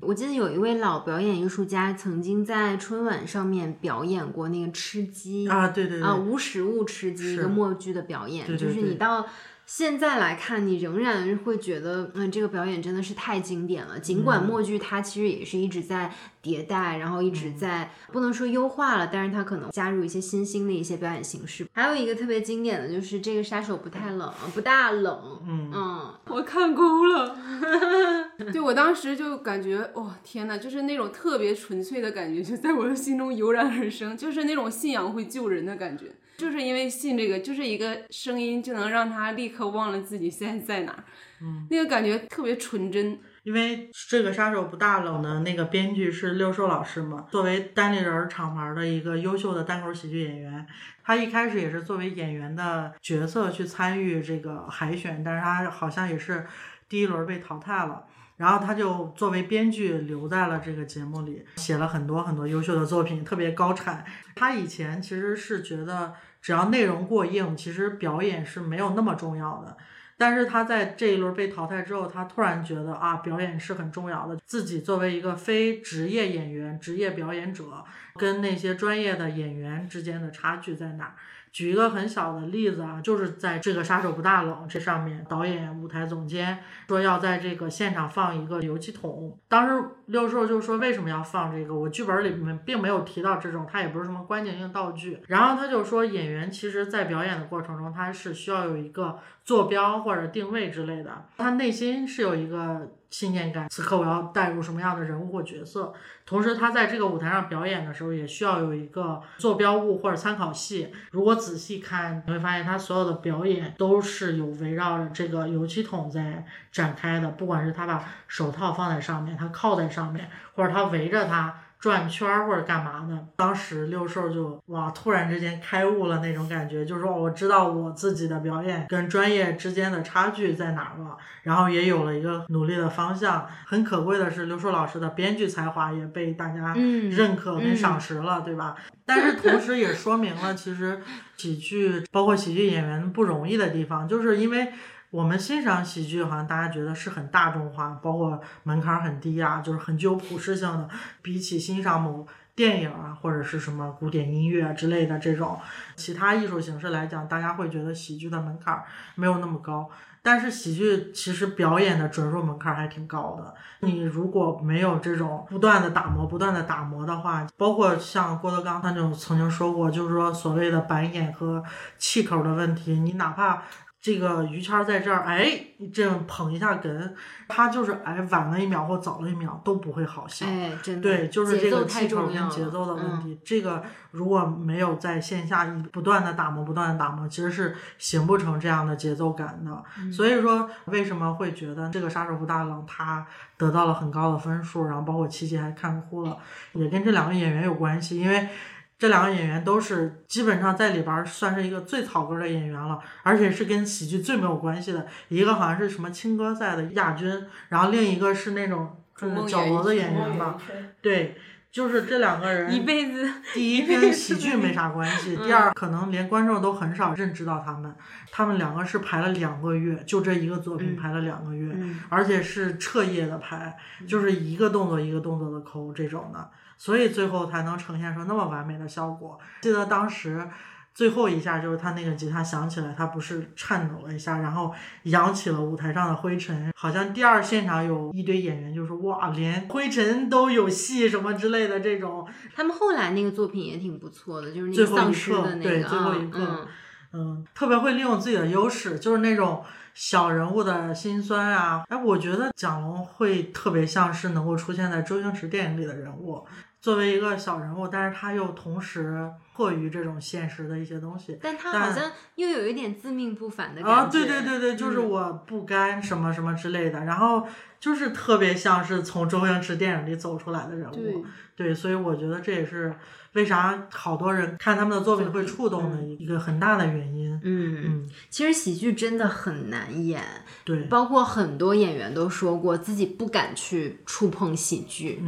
我记得有一位老表演艺术家曾经在春晚上面表演过那个吃鸡啊，对啊，无实物吃鸡，一个默剧的表演，就是你到现在来看，你仍然会觉得，这个表演真的是太经典了。尽管默剧它其实也是一直在迭代，然后一直在不能说优化了，但是它可能加入一些新兴的一些表演形式。还有一个特别经典的就是这个杀手不大冷，我看哭了。对，我当时就感觉，哦天哪，就是那种特别纯粹的感觉，就在我的心中油然而生，就是那种信仰会救人的感觉。就是因为信这个，就是一个声音就能让他立刻忘了自己现在在哪，那个感觉特别纯真。因为这个杀手不大冷的那个编剧是六兽老师嘛，作为单立人厂牌的一个优秀的单口喜剧演员，他一开始也是作为演员的角色去参与这个海选，但是他好像也是第一轮被淘汰了。然后他就作为编剧留在了这个节目里，写了很多很多优秀的作品，特别高产。他以前其实是觉得只要内容过硬，其实表演是没有那么重要的。但是他在这一轮被淘汰之后，他突然觉得啊，表演是很重要的。自己作为一个非职业演员、职业表演者，跟那些专业的演员之间的差距在哪？举一个很小的例子啊，就是在这个杀手不大冷这上面，导演、舞台总监说要在这个现场放一个油漆桶。当时六兽就说为什么要放这个？我剧本里面并没有提到这种，它也不是什么关键性道具。然后他就说演员其实在表演的过程中，他是需要有一个坐标或者定位之类的，他内心是有一个信念感，此刻我要带入什么样的人物或角色，同时他在这个舞台上表演的时候也需要有一个坐标物或者参考系。如果仔细看你会发现他所有的表演都是有围绕着这个油漆桶在展开的，不管是他把手套放在上面，他靠在上面，或者他围着他转圈或者干嘛的。当时六兽就突然之间开悟了那种感觉，就是说我知道我自己的表演跟专业之间的差距在哪了，然后也有了一个努力的方向。很可贵的是六兽老师的编剧才华也被大家认可跟赏识了，对吧？但是同时也说明了其实喜剧包括喜剧演员不容易的地方，就是因为我们欣赏喜剧好像大家觉得是很大众化，包括门槛很低啊，就是很具有普适性的，比起欣赏某电影啊或者是什么古典音乐之类的这种其他艺术形式来讲，大家会觉得喜剧的门槛没有那么高。但是喜剧其实表演的准入门槛还挺高的，你如果没有这种不断的打磨的话，包括像郭德纲他就曾经说过，就是说所谓的板眼和气口的问题，你哪怕这个于谦在这儿，这样捧一下哏，他就是晚了一秒或早了一秒都不会好笑。真的，对，就是这个气口跟节奏的问题，这个如果没有在线下不断的打磨，其实是形不成这样的节奏感的。所以说，为什么会觉得这个杀手不大冷他得到了很高的分数，然后包括琪琪还看哭了，也跟这两个演员有关系，因为这两个演员都是基本上在里边算是一个最草根的演员了，而且是跟喜剧最没有关系的，一个好像是什么青歌赛的亚军，然后另一个是那种角楼的演员吧，对。就是这两个人一辈子，第一跟喜剧没啥关系，第二可能连观众都很少认知到他们。他们两个是排了2个月，就这一个作品排了2个月，而且是彻夜的排，就是一个动作一个动作的抠这种的，所以最后才能呈现出那么完美的效果。记得当时最后一下就是他那个吉他响起来，他不是颤抖了一下，然后扬起了舞台上的灰尘，好像第二现场有一堆演员就说哇连灰尘都有戏什么之类的这种。他们后来那个作品也挺不错的，就是那个丧尸的那个，对，最后一个，特别会利用自己的优势，就是那种小人物的辛酸啊。哎，我觉得蒋龙会特别像是能够出现在周星驰电影里的人物，作为一个小人物，但是他又同时迫于这种现实的一些东西，但他好像又有一点自命不凡的感觉啊！对对对对，就是我不甘什么什么之类的，然后就是特别像是从周星驰电影里走出来的人物， 对，所以我觉得这也是为啥好多人看他们的作品会触动的一个很大的原因。其实喜剧真的很难演，对，包括很多演员都说过自己不敢去触碰喜剧，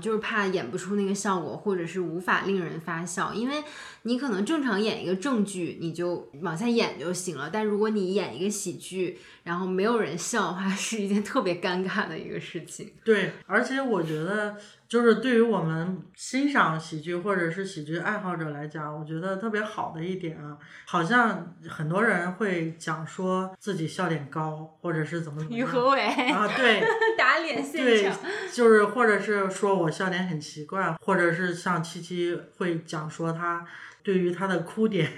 就是怕演不出那个效果，或者是无法令人发笑。因为你可能正常演一个正剧你就往下演就行了，但如果你演一个喜剧然后没有人笑的话，是一件特别尴尬的一个事情。对，而且我觉得就是对于我们欣赏喜剧或者是喜剧爱好者来讲，我觉得特别好的一点啊，好像很多人会讲说自己笑点高或者是怎么样，于和伟啊，对，打脸现场，对，就是或者是说我笑点很奇怪，或者是像七七会讲说他对于他的哭点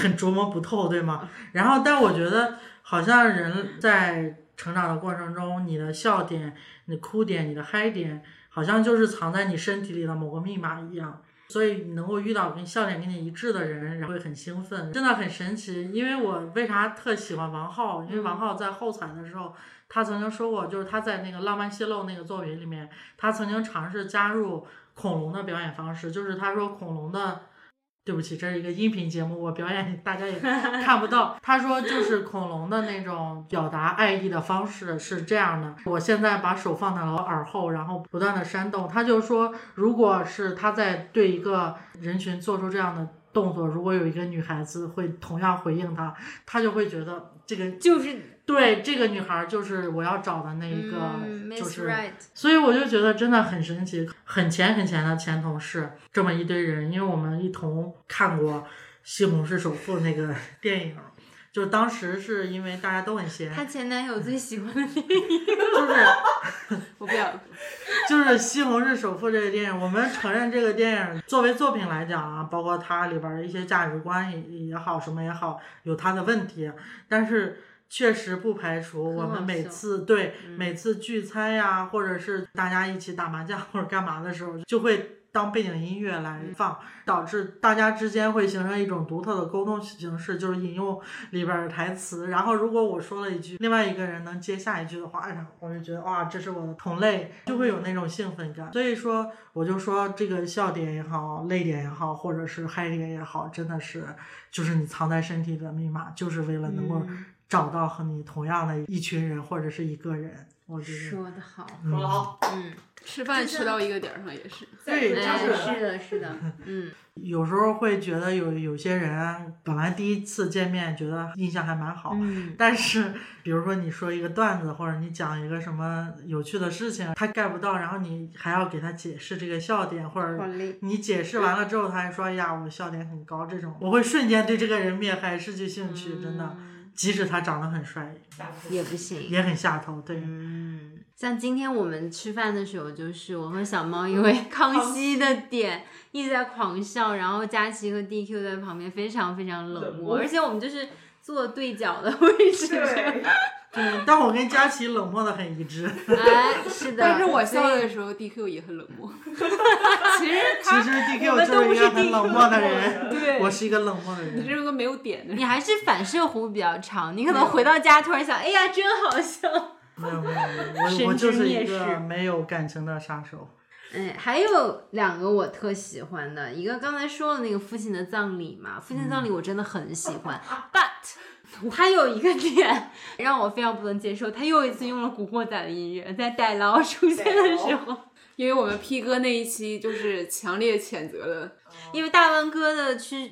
很琢磨不透，对吗？然后但我觉得好像人在成长的过程中，你的笑点、你的哭点、你的嗨点好像就是藏在你身体里的某个密码一样，所以你能够遇到跟笑点跟你一致的人，然后会很兴奋，真的很神奇。因为我为啥特喜欢王浩，因为王浩在后采的时候他曾经说过，就是他在那个浪漫泄露那个作品里面，他曾经尝试加入恐龙的表演方式，就是他说恐龙的，对不起，这是一个音频节目，我表演大家也看不到。他说就是恐龙的那种表达爱意的方式是这样的，我现在把手放在我耳后，然后不断的扇动。他就说如果是他在对一个人群做出这样的动作，如果有一个女孩子会同样回应他，他就会觉得这个就是对，这个女孩就是我要找的那一个，就是，所以我就觉得真的很神奇。很前的前同事这么一堆人，因为我们一同看过《西红柿首富》那个电影，就当时是因为大家都很闲。他前男友最喜欢的电影就是我不要，就是《西红柿首富》这个电影。我们承认这个电影作为作品来讲啊，包括它里边的一些价值观也好，什么也好，有它的问题，但是确实不排除我们每次每次聚餐呀，或者是大家一起打麻将或者干嘛的时候，就会当背景音乐来放，导致大家之间会形成一种独特的沟通形式，就是引用里边的台词。然后如果我说了一句，另外一个人能接下一句的话，然后我就觉得哇，这是我的同类，就会有那种兴奋感。所以说，我就说这个笑点也好，泪点也好，或者是嗨点也好，真的是就是你藏在身体的密码，就是为了能够找到和你同样的一群人或者是一个人。我觉得说得好，说得好，吃饭吃到一个点儿上也是，对，是的，有时候会觉得有些人本来第一次见面觉得印象还蛮好，但是比如说你说一个段子或者你讲一个什么有趣的事情，他 get 不到，然后你还要给他解释这个笑点，或者你解释完了之后他还说呀我笑点很高，这种我会瞬间对这个人灭害，失去兴趣，真的。即使他长得很帅也不行，也很下头，对。像今天我们吃饭的时候，就是我和小猫因为康熙的点一直在狂笑，然后佳琪和 DQ 在旁边非常非常冷漠，而且我们就是坐对角的位置，对，但我跟佳琪冷漠的很一致，是的。但是我笑的时候 DQ 也很冷漠，其实 DQ 就是一个很冷漠的人，对，我是一个冷漠的人，你是个没有点的人，你还是反射弧比较长，你可能回到家突然想哎呀真好笑，没有，我就是一个没有感情的杀手。还有2个我特喜欢的，一个刚才说了那个父亲的葬礼嘛，父亲的葬礼我真的很喜欢，but 他有一个点让我非常不能接受，他又一次用了古惑仔的音乐，在逮牢出现的时候，因为我们 P 哥那一期就是强烈谴责了，因为大文哥的去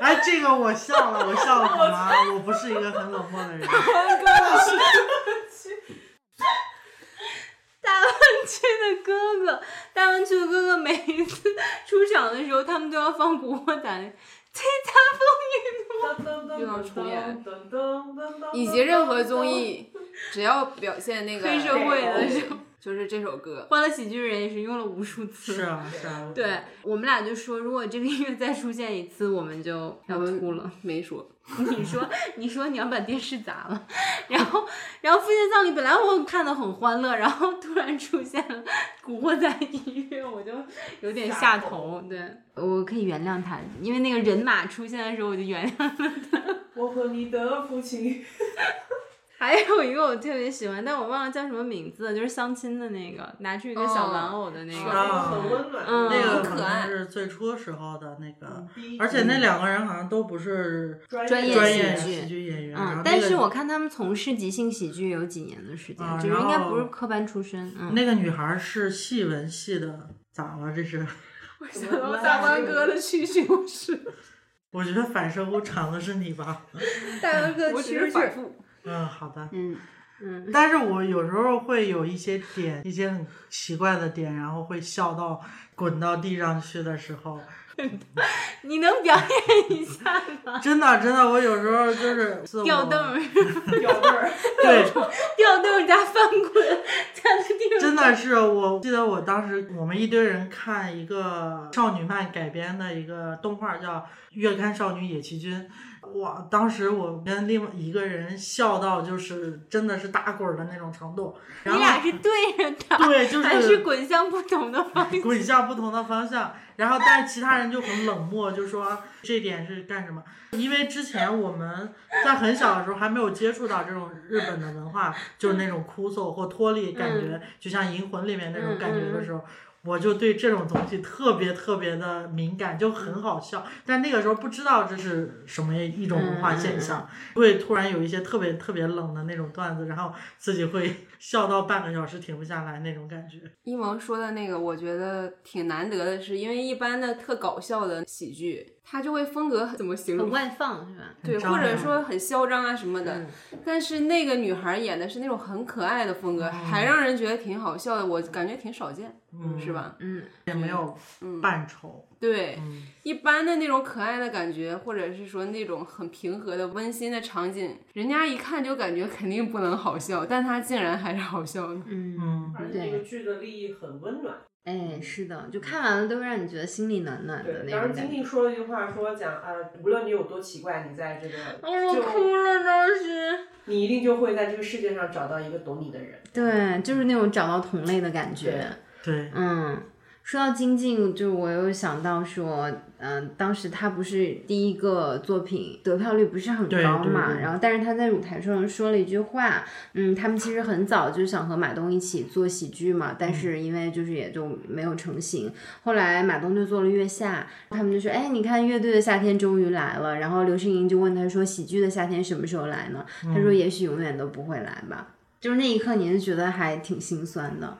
哎，这个我笑了好吗？我不是一个很冷漠的人。大湾区的哥哥每一次出场的时候他们都要放古惑仔吹大风云，又要重演，以及任何综艺只要表现那个黑社会的时候，就是这首歌《欢乐喜剧人》也是用了无数次。是啊，对，我们俩就说如果这个音乐再出现一次我们就要哭了。没说你说你要把电视砸了。然后父亲葬礼本来我看得很欢乐，然后突然出现了古惑仔音乐，我就有点下头。对，我可以原谅他，因为那个人马出现的时候我就原谅了他。我和你的父亲。还有一个我特别喜欢但我忘了叫什么名字，就是相亲的那个拿出一个小玩偶的那个，很温暖，那个可能是最初时候的那个，而且那两个人好像都不是专业喜剧演员，那个，但是我看他们从事即兴喜剧有几年的时间，就是应该不是科班出身。那个女孩是戏文系的，咋了这是？我想到大湾哥的去修饰，我觉得反射弧长的是你吧？大湾哥我只是反复。好的。但是我有时候会有一些点，一些很奇怪的点，然后会笑到滚到地上去的时候。你能表演一下吗？真的，我有时候就是吊凳对，吊凳加翻滚加地，真的是。我记得我当时我们一堆人看一个少女漫改编的一个动画叫《月刊少女野崎君》，哇！当时我跟另一个人笑到就是真的是打滚的那种程度。你俩是对着打，对，就是还是滚向不同的方向，然后但是其他人就很冷漠，就说这点是干什么？因为之前我们在很小的时候还没有接触到这种日本的文化，就是那种哭嗽或脱力感觉，就像《银魂》里面那种感觉的时候。我就对这种东西特别的敏感，就很好笑，但那个时候不知道这是什么一种文化现象，会突然有一些特别冷的那种段子，然后自己会笑到半个小时停不下来那种感觉。一萌说的那个我觉得挺难得的，是因为一般的特搞笑的喜剧他就会风格怎么形容，很外放是吧？对，或者说很嚣张啊什么的，但是那个女孩演的是那种很可爱的风格，还让人觉得挺好笑的，我感觉挺少见，是吧？也没有扮丑，对，一般的那种可爱的感觉，或者是说那种很平和的温馨的场景，人家一看就感觉肯定不能好笑，但他竟然还是好笑的。而且这个剧的立意很温暖。哎，是的，就看完了都会让你觉得心里暖暖的那种感觉。当时金靖说了一句话，说讲无论你有多奇怪，你在这个我哭了当时。你一定就会在这个世界上找到一个懂你的人。对，就是那种找到同类的感觉。对，说到金靖，就我又想到说，当时他不是第一个作品得票率不是很高嘛，然后但是他在舞台上说了一句话，他们其实很早就想和马东一起做喜剧嘛，但是因为就是也就没有成型，后来马东就做了月下，他们就说你看乐队的夏天终于来了，然后刘诗莹就问他说喜剧的夏天什么时候来呢？他说也许永远都不会来吧，就是那一刻你就觉得还挺心酸的。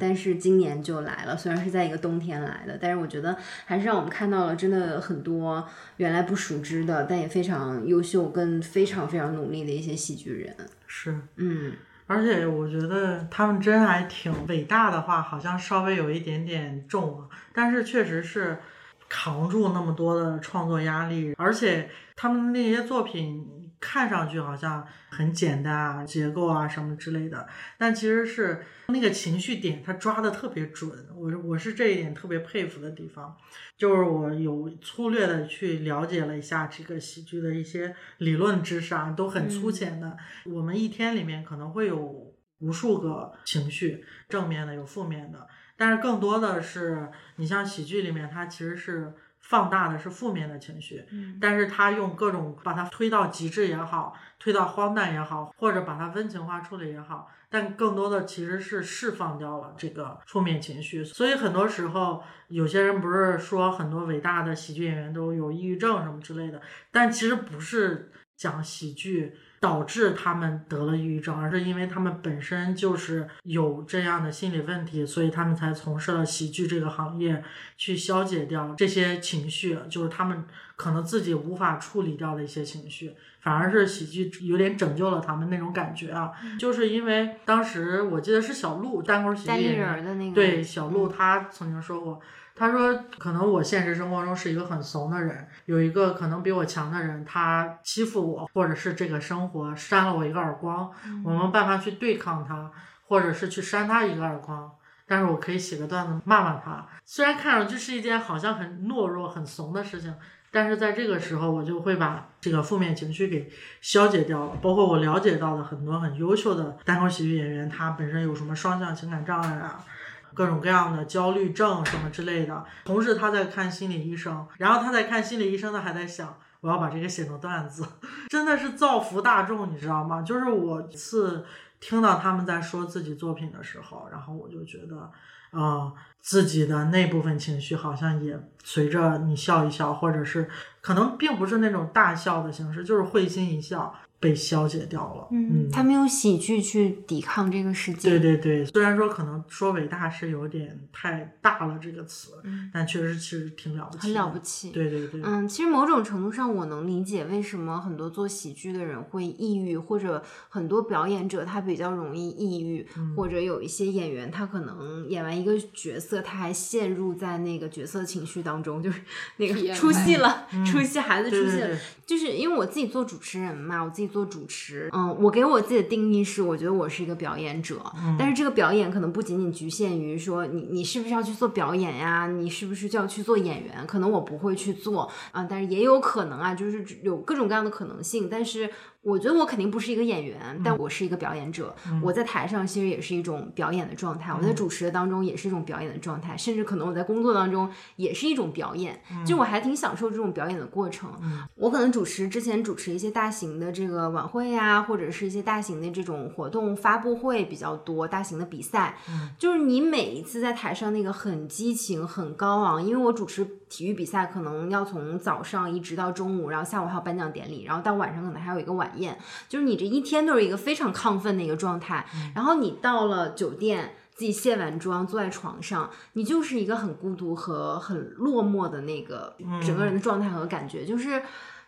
但是今年就来了，虽然是在一个冬天来的，但是我觉得还是让我们看到了真的很多原来不熟知的，但也非常优秀跟非常非常努力的一些喜剧人。是，而且我觉得他们真还挺伟大的话，好像稍微有一点点重啊，但是确实是扛住那么多的创作压力，而且他们那些作品。看上去好像很简单啊，结构啊什么之类的，但其实是那个情绪点他抓的特别准，我是这一点特别佩服的地方。就是我有粗略的去了解了一下这个喜剧的一些理论知识啊，都很粗浅的，我们一天里面可能会有无数个情绪，正面的有负面的，但是更多的是你像喜剧里面它其实是放大的是负面的情绪，但是他用各种把它推到极致也好，推到荒诞也好，或者把它温情化处理也好，但更多的其实是释放掉了这个负面情绪。所以很多时候有些人不是说很多伟大的喜剧演员都有抑郁症什么之类的，但其实不是讲喜剧导致他们得了抑郁症，而是因为他们本身就是有这样的心理问题，所以他们才从事了喜剧这个行业去消解掉这些情绪，就是他们可能自己无法处理掉的一些情绪，反而是喜剧有点拯救了他们那种感觉啊。就是因为当时我记得是小鹿单口喜剧演员的那个，对，小鹿他曾经说过，他说可能我现实生活中是一个很怂的人，有一个可能比我强的人他欺负我，或者是这个生活扇了我一个耳光，我没办法去对抗他，或者是去扇他一个耳光，但是我可以写个段子骂骂他，虽然看上去是一件好像很懦弱很怂的事情，但是在这个时候我就会把这个负面情绪给消解掉了。包括我了解到的很多很优秀的单口喜剧演员，他本身有什么双向情感障碍啊，各种各样的焦虑症什么之类的，同时他在看心理医生，然后他在看心理医生的还在想我要把这个写成段子，真的是造福大众，你知道吗？就是我一次听到他们在说自己作品的时候，然后我就觉得自己的那部分情绪好像也随着你笑一笑，或者是可能并不是那种大笑的形式，就是会心一笑被消解掉了。他没有喜剧去抵抗这个世界。对对对，虽然说可能说伟大是有点太大了这个词，但确实其实挺了不起，很了不起。对对对，其实某种程度上我能理解为什么很多做喜剧的人会抑郁，或者很多表演者他比较容易抑郁，或者有一些演员他可能演完一个角色他还陷入在那个角色情绪当中，就是那个出戏了，出戏，孩子出戏了。对对对，就是因为我自己做主持人嘛，我自己做主持，我给我自己的定义是我觉得我是一个表演者，但是这个表演可能不仅仅局限于说你是不是要去做表演呀，你是不是就要去做演员，可能我不会去做啊，但是也有可能啊，就是有各种各样的可能性，但是我觉得我肯定不是一个演员，但我是一个表演者，我在台上其实也是一种表演的状态，我在主持的当中也是一种表演的状态，甚至可能我在工作当中也是一种表演，就我还挺享受这种表演的过程。我可能之前主持一些大型的这个晚会啊，或者是一些大型的这种活动发布会比较多，大型的比赛，就是你每一次在台上那个很激情很高昂，因为我主持体育比赛可能要从早上一直到中午，然后下午还有颁奖典礼，然后到晚上可能还有一个晚宴，就是你这一天都是一个非常亢奋的一个状态，然后你到了酒店自己卸完妆坐在床上，你就是一个很孤独和很落寞的那个整个人的状态和感觉，就是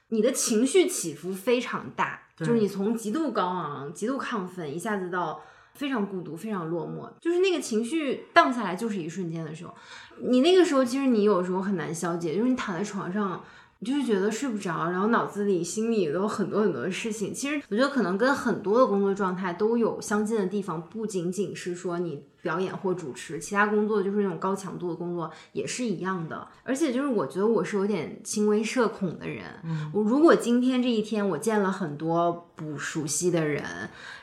你的情绪起伏非常大，就是你从极度高昂极度亢奋一下子到非常孤独非常落寞，就是那个情绪荡下来就是一瞬间的时候，你那个时候其实你有时候很难消解，就是你躺在床上你就是觉得睡不着，然后脑子里心里都有很多很多的事情。其实我觉得可能跟很多的工作状态都有相近的地方，不仅仅是说你表演或主持，其他工作就是那种高强度的工作也是一样的。而且就是我觉得我是有点轻微社恐的人，我如果今天这一天我见了很多不熟悉的人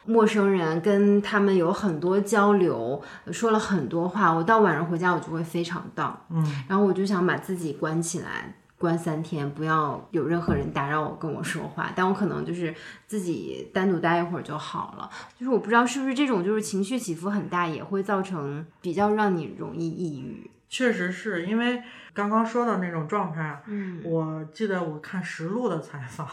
陌生人，跟他们有很多交流说了很多话，我到晚上回家我就会非常down，然后我就想把自己关起来，关3天，不要有任何人打扰我跟我说话，但我可能就是自己单独待一会儿就好了。就是我不知道是不是这种就是情绪起伏很大也会造成比较让你容易抑郁。确实是因为刚刚说的那种状态，我记得我看石路的采访，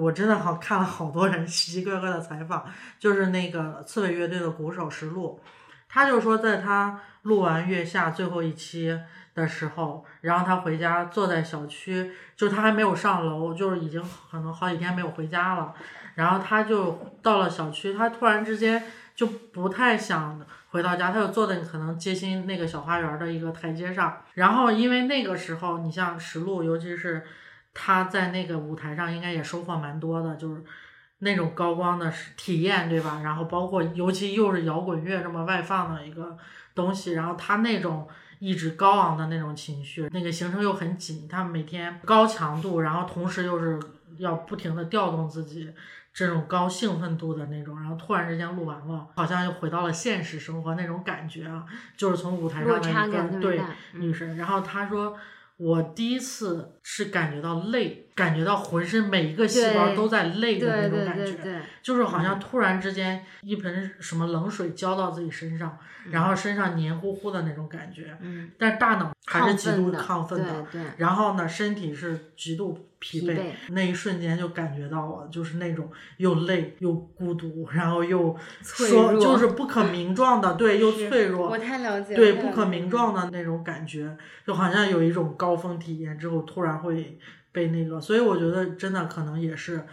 我真的看了好多人奇奇怪怪的采访，就是那个刺猬乐队的鼓手石路，他就说在他录完月下最后一期的时候，然后他回家坐在小区，就是他还没有上楼，就是已经可能好几天没有回家了，然后他就到了小区，他突然之间就不太想回到家，他就坐在可能街心那个小花园的一个台阶上，然后因为那个时候你像石路，尤其是他在那个舞台上应该也收获蛮多的，就是那种高光的体验，对吧？然后包括尤其又是摇滚乐这么外放的一个东西，然后他那种一直高昂的那种情绪，那个行程又很紧，他每天高强度，然后同时又是要不停的调动自己这种高兴奋度的那种，然后突然之间录完了，好像又回到了现实生活那种感觉啊，就是从舞台上的一个对女神。然后他说我第一次是感觉到累，感觉到浑身每一个细胞都在累的那种感觉，就是好像突然之间一盆什么冷水浇到自己身上，然后身上黏糊糊的那种感觉，但大脑还是极度亢奋的，然后呢身体是极度疲惫，那一瞬间就感觉到我就是那种又累又孤独，然后又说就是不可名状的，对，又脆弱，我太了解了，对，不可名状的那种感觉，就好像有一种高峰体验之后突然会被那个，所以我觉得真的可能也是，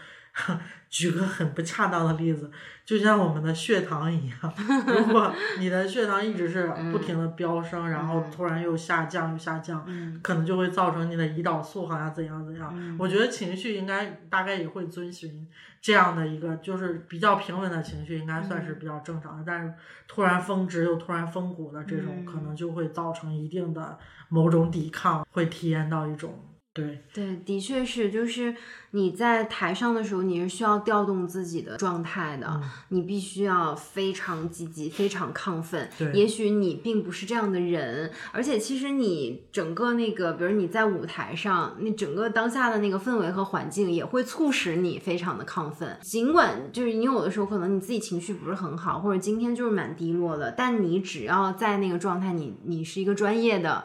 举个很不恰当的例子，就像我们的血糖一样，如果你的血糖一直是不停的飙升，然后突然又下降又下降，可能就会造成你的胰岛素好像怎样怎样。我觉得情绪应该大概也会遵循这样的一个，就是比较平稳的情绪应该算是比较正常的，但是突然峰值又突然峰谷的这种，可能就会造成一定的某种抵抗，会体验到一种。对，的确是，就是你在台上的时候你是需要调动自己的状态的，你必须要非常积极非常亢奋，也许你并不是这样的人，而且其实你整个那个比如你在舞台上你整个当下的那个氛围和环境也会促使你非常的亢奋，尽管就是你有的时候可能你自己情绪不是很好，或者今天就是蛮低落的，但你只要在那个状态，你是一个专业的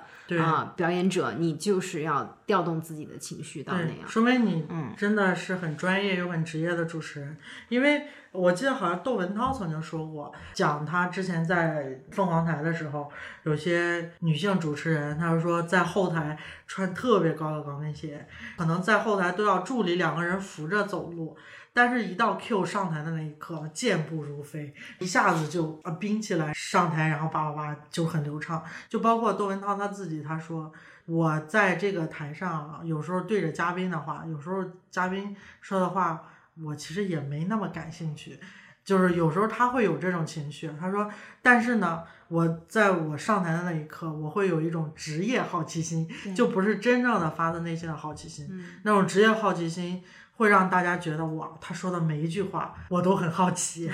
表演者，你就是要调动自己的情绪到那样，说明你真的是很专业又很职业的主持人。因为我记得好像窦文涛曾经说过，讲他之前在凤凰台的时候，有些女性主持人，他说在后台穿特别高的高跟鞋，可能在后台都要助理两个人扶着走路，但是一到 Q 上台的那一刻健步如飞，一下子就冰起来上台，然后叭叭叭就很流畅。就包括窦文涛他自己，他说我在这个台上有时候对着嘉宾的话，有时候嘉宾说的话我其实也没那么感兴趣，就是有时候他会有这种情绪，他说但是呢我在我上台的那一刻我会有一种职业好奇心，就不是真正的发自内心的好奇心，那种职业好奇心会让大家觉得哇，他说的每一句话我都很好奇，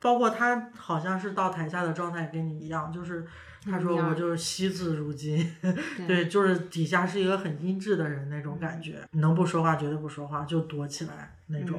包括他好像是到台下的状态跟你一样，就是他说我就是惜字如金，对，就是底下是一个很阴质的人那种感觉，能不说话绝对不说话，就躲起来那种。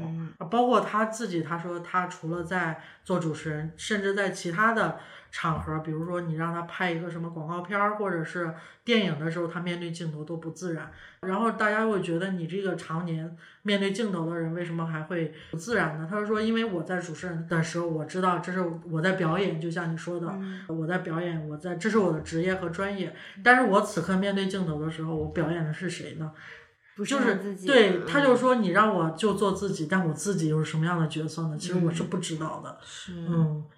包括他自己，他说他除了在做主持人，甚至在其他的场合，比如说你让他拍一个什么广告片或者是电影的时候，他面对镜头都不自然，然后大家会觉得你这个常年面对镜头的人为什么还会不自然呢？他说因为我在主持人的时候我知道这是我在表演，就像你说的，我在表演，这是我的职业和专业，但是我此刻面对镜头的时候我表演的是谁呢？不是自己，就是对，他就说你让我就做自己，但我自己又是什么样的角色呢？其实我是不知道的。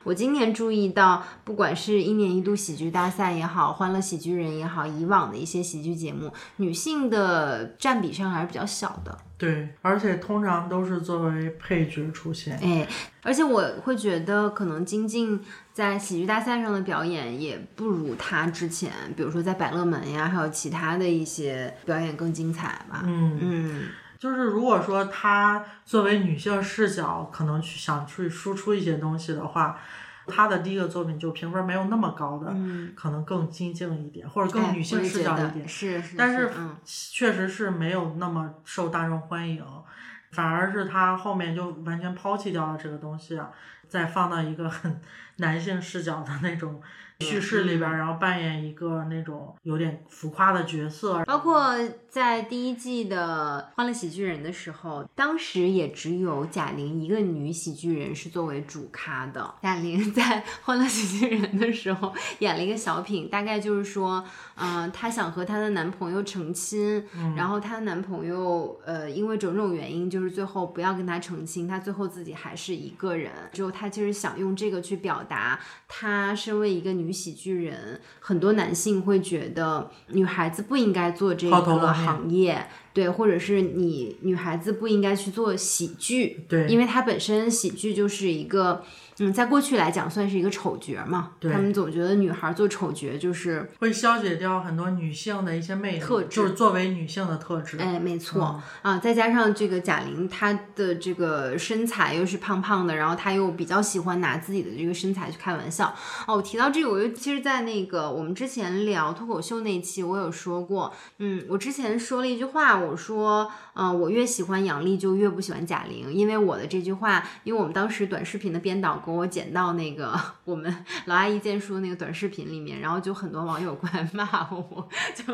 我今年注意到，不管是一年一度喜剧大赛也好，欢乐喜剧人也好，以往的一些喜剧节目，女性的占比上还是比较小的。对，而且通常都是作为配角出现。而且我会觉得可能金靖在喜剧大赛上的表演也不如她之前，比如说在百乐门呀，还有其他的一些表演更精彩吧。就是如果说她作为女性视角可能想去输出一些东西的话，她的第一个作品就评分没有那么高的，可能更精进一点，或者更女性视角一点，是，但是确实是没有那么受大众欢迎，反而是她后面就完全抛弃掉了这个东西啊，再放到一个很男性视角的那种叙事里边，然后扮演一个那种有点浮夸的角色。包括在第一季的《欢乐喜剧人》的时候，当时也只有贾玲一个女喜剧人是作为主咖的。贾玲在《欢乐喜剧人》的时候演了一个小品，大概就是说她想和她的男朋友成亲，然后她的男朋友因为种种原因就是最后不要跟她成亲，她最后自己还是一个人，之后她就是想用这个去表达她身为一个女喜剧人，很多男性会觉得女孩子不应该做这个行业，对，或者是女孩子不应该去做喜剧，对，因为她本身喜剧就是一个在过去来讲算是一个丑角嘛，他们总觉得女孩做丑角就是会消解掉很多女性的一些魅力特质，就是作为女性的特质。没错再加上这个贾玲她的这个身材又是胖胖的，然后她又比较喜欢拿自己的这个身材去开玩笑。我提到这个，我其实在那个我们之前聊脱口秀那一期我有说过，我之前说了一句话，我说我越喜欢杨笠就越不喜欢贾玲，因为我的这句话，因为我们当时短视频的编导跟朋友剪到那个我们老阿姨荐书那个短视频里面，然后就很多网友过来骂我，就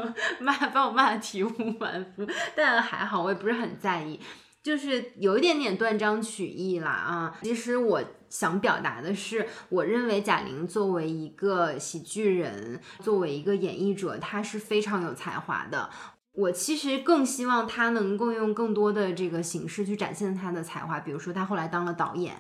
把我骂得体无完肤，但还好我也不是很在意，就是有一点点断章取义啦啊。其实我想表达的是，我认为贾玲作为一个喜剧人，作为一个演绎者，她是非常有才华的。我其实更希望他能够用更多的这个形式去展现他的才华，比如说他后来当了导演，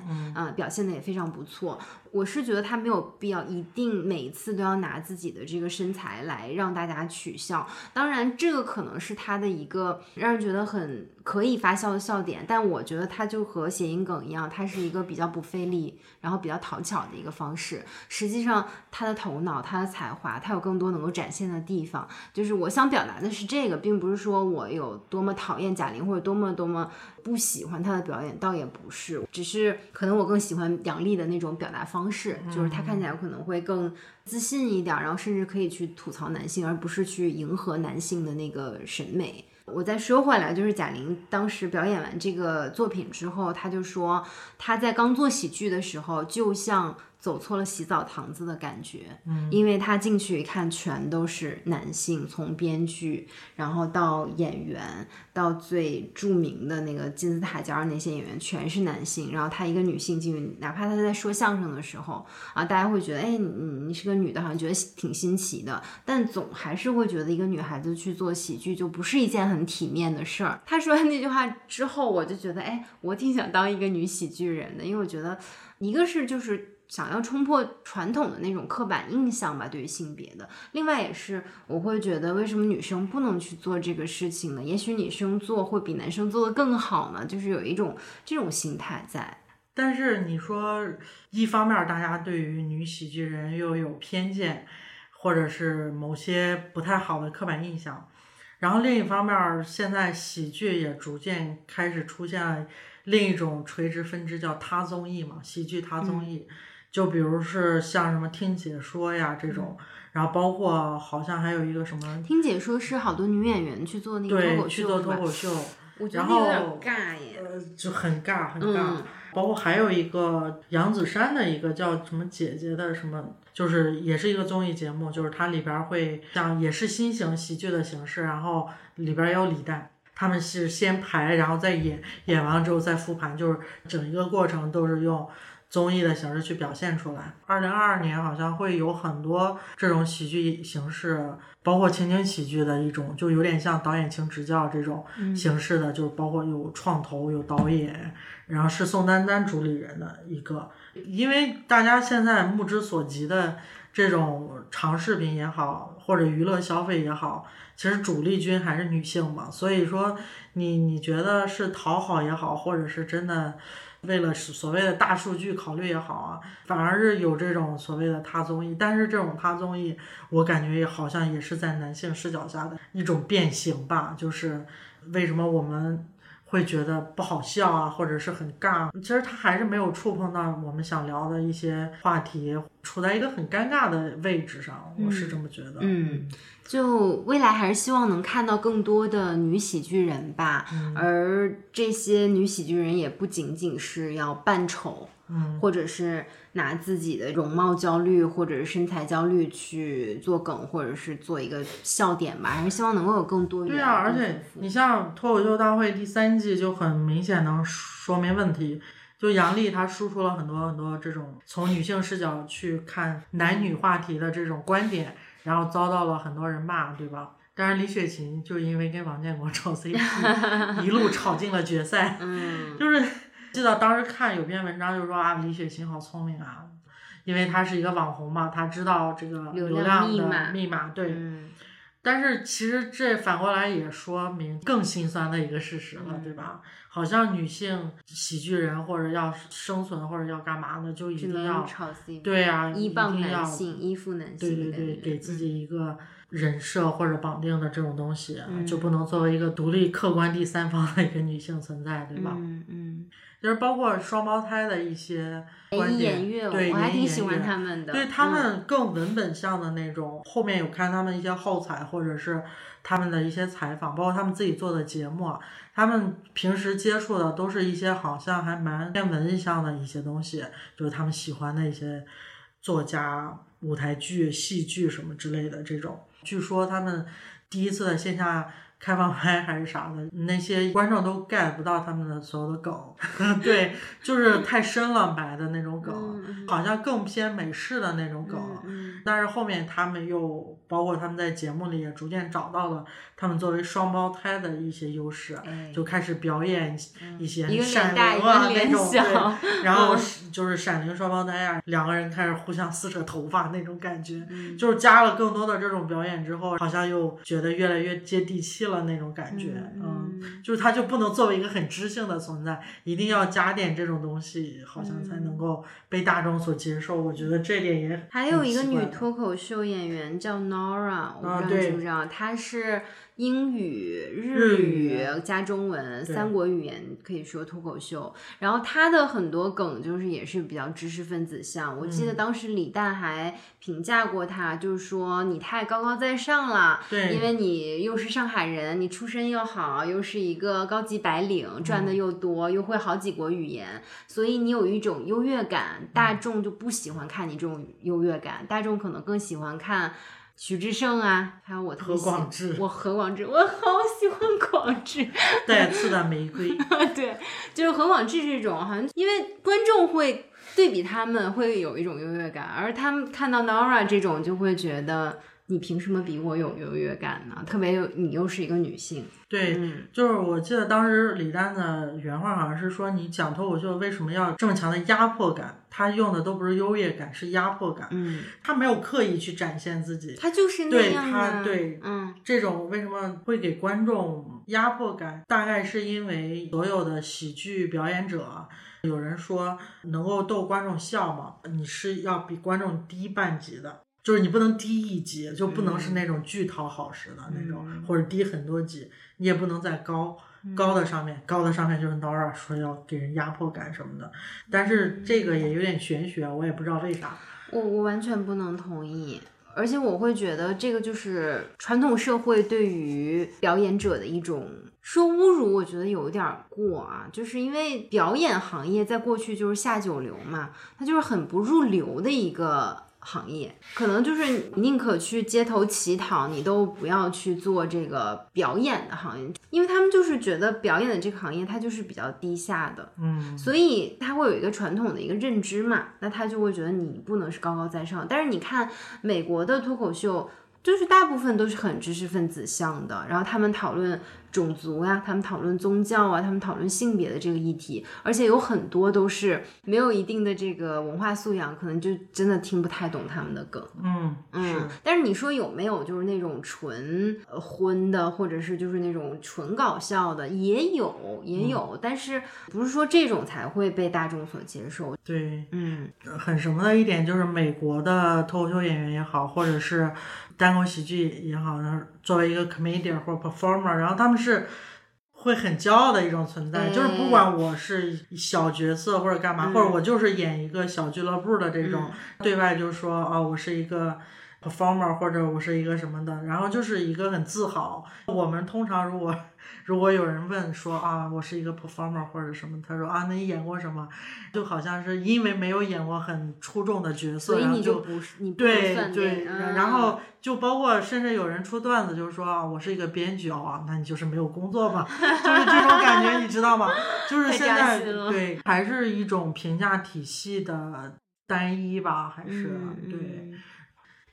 表现的也非常不错。我是觉得他没有必要一定每一次都要拿自己的这个身材来让大家取笑，当然这个可能是他的一个让人觉得很可以发笑的笑点，但我觉得他就和谐音梗一样，他是一个比较不费力然后比较讨巧的一个方式。实际上他的头脑，他的才华，他有更多能够展现的地方，就是我想表达的是这个，并不是说我有多么讨厌贾玲或者多么不喜欢她的表演，倒也不是，只是可能我更喜欢杨笠的那种表达方式，就是她看起来可能会更自信一点，然后甚至可以去吐槽男性，而不是去迎合男性的那个审美。我再说回来，就是贾玲当时表演完这个作品之后，她就说她在刚做喜剧的时候就像走错了洗澡堂子的感觉，因为她进去一看全都是男性，从编剧然后到演员，到最著名的那个金字塔尖儿那些演员全是男性，然后她一个女性进去，哪怕她在说相声的时候啊，大家会觉得哎，你是个女的，好像觉得挺新奇的，但总还是会觉得一个女孩子去做喜剧就不是一件很体面的事儿。她说完那句话之后，我就觉得哎，我挺想当一个女喜剧人的，因为我觉得一个是就是想要冲破传统的那种刻板印象吧，对于性别的，另外也是我会觉得为什么女生不能去做这个事情呢？也许女生做会比男生做得更好呢，就是有一种这种心态在。但是你说一方面大家对于女喜剧人又有偏见，或者是某些不太好的刻板印象，然后另一方面现在喜剧也逐渐开始出现了另一种垂直分支，叫他综艺嘛，喜剧他综艺，就比如是像什么听解说呀这种，然后包括好像还有一个什么听解说是好多女演员去做那个脱口秀，去做脱口秀，我觉得有点尬耶，就很尬很尬。包括还有一个杨子姗的一个叫什么姐姐的什么，就是也是一个综艺节目，就是它里边会像也是新型喜剧的形式，然后里边有李诞。他们是先排然后再演完之后再复盘，就是整一个过程都是用综艺的形式去表现出来。2022年好像会有很多这种喜剧形式，包括情景喜剧的一种，就有点像导演请指教这种形式的，就是包括有创投有导演，然后是宋丹丹主理人的一个。因为大家现在目之所及的这种长视频也好，或者娱乐消费也好，其实主力军还是女性嘛，所以说你觉得是讨好也好，或者是真的为了所谓的大数据考虑也好啊，反而是有这种所谓的他综艺。但是这种他综艺我感觉好像也是在男性视角下的一种变形吧，就是为什么我们会觉得不好笑啊，或者是很尬，其实它还是没有触碰到我们想聊的一些话题，处在一个很尴尬的位置上，我是这么觉得。就未来还是希望能看到更多的女喜剧人吧，而这些女喜剧人也不仅仅是要扮丑，或者是拿自己的容貌焦虑或者是身材焦虑去做梗，或者是做一个笑点吧，还是希望能够有更多元。对啊，而且你像脱口秀大会第3季就很明显能说明问题，就杨笠她输出了很多很多这种从女性视角去看男女话题的这种观点，然后遭到了很多人骂，对吧？当然李雪琴就因为跟王建国炒 CP 一路炒进了决赛。就是记得当时看有篇文章就说啊，李雪琴好聪明啊，因为她是一个网红嘛，她知道这个流量的密码，对。但是其实这反过来也说明更心酸的一个事实了，对吧？好像女性喜剧人或者要生存或者要干嘛的，就一定要炒 CP， 对啊，依傍男性，依附男性，对，给自己一个人设或者绑定的这种东西，就不能作为一个独立客观第三方的一个女性存在，对吧？就是包括双胞胎的一些观点，对，我还挺喜欢他们的，对，他们更文本向的那种。后面有看他们一些后采或者是他们的一些采访，包括他们自己做的节目，他们平时接触的都是一些好像还蛮偏文艺向的一些东西，就是他们喜欢的一些作家、舞台剧、戏剧什么之类的这种。据说他们第一次的线下开放麦还是啥的，那些观众都 get 不到他们的所有的梗对，就是太深了白的那种梗，好像更偏美式的那种梗。但是后面他们又包括他们在节目里也逐渐找到了他们作为双胞胎的一些优势，就开始表演一些闪灵啊那种，对，然后就是闪灵双胞胎啊，两个人开始互相撕扯头发那种感觉，就是加了更多的这种表演之后，好像又觉得越来越接地气了那种感觉。就是它就不能作为一个很知性的存在，一定要加点这种东西，好像才能够被大众所接受。我觉得这点也还有一个女脱口秀演员叫 Nora， 我不知道你知不知道，她是英语、日语加中文三国语言可以说脱口秀，然后他的很多梗就是也是比较知识分子向。我记得当时李诞还评价过他，就是说你太高高在上了，对，因为你又是上海人，你出身又好，又是一个高级白领，赚的又多，又会好几国语言，所以你有一种优越感，大众就不喜欢看你这种优越感，大众可能更喜欢看徐志胜啊，还有我何广智，我好喜欢广智，带刺的玫瑰对，就是何广智这种，好像因为观众会对比他们会有一种优越感，而他们看到 Nora 这种就会觉得你凭什么比我有优越感呢？特别有，你又是一个女性。对，就是我记得当时李诞的原话好像是说，你讲脱口秀为什么要这么强的压迫感？他用的都不是优越感，是压迫感。他没有刻意去展现自己，他就是那样啊。对，这种为什么会给观众压迫感？大概是因为所有的喜剧表演者。有人说能够逗观众笑吗？你是要比观众低半级的，就是你不能低一级，就不能是那种巨讨好式的那种，或者低很多级，你也不能再高的上面就是 Nora 说要给人压迫感什么的，但是这个也有点玄学，我也不知道为啥。我完全不能同意，而且我会觉得这个就是传统社会对于表演者的一种说侮辱，我觉得有点过啊，就是因为表演行业在过去就是下九流嘛，它就是很不入流的一个行业，可能就是宁可去街头乞讨，你都不要去做这个表演的行业，因为他们就是觉得表演的这个行业它就是比较低下的，所以他会有一个传统的一个认知嘛，那他就会觉得你不能是高高在上。但是你看美国的脱口秀，就是大部分都是很知识分子向的，然后他们讨论种族呀，他们讨论宗教啊，他们讨论性别的这个议题，而且有很多都是没有一定的这个文化素养，可能就真的听不太懂他们的梗。但是你说有没有就是那种纯荤的，或者是就是那种纯搞笑的，也有，但是不是说这种才会被大众所接受。对，很什么的一点就是美国的脱口秀演员也好，或者是单口喜剧也好，作为一个 comedian 或 performer， 然后他们是会很骄傲的一种存在，就是不管我是小角色或者干嘛，或者我就是演一个小俱乐部的这种，对外就说啊，我是一个 performer 或者我是一个什么的，然后就是一个很自豪。我们通常如果有人问说啊，我是一个 performer 或者什么，他说啊，那你演过什么？就好像是因为没有演过很出众的角色，所以你就不是你不算对，然后就包括甚至有人出段子就是说啊，我是一个编剧啊，那你就是没有工作嘛，就是这种感觉你知道吗？就是现在对，还是一种评价体系的单一吧，还是对。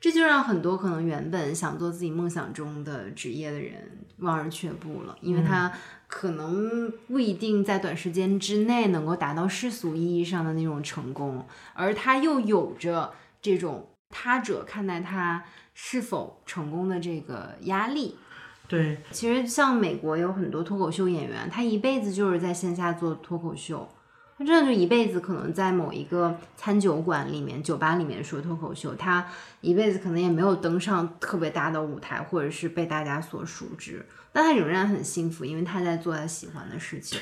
这就让很多可能原本想做自己梦想中的职业的人望而却步了，因为他可能不一定在短时间之内能够达到世俗意义上的那种成功，而他又有着这种他者看待他是否成功的这个压力。对，其实像美国有很多脱口秀演员，他一辈子就是在线下做脱口秀，他真的就一辈子可能在某一个餐酒馆里面、酒吧里面说脱口秀，他一辈子可能也没有登上特别大的舞台，或者是被大家所熟知，但他仍然很幸福，因为他在做他喜欢的事情。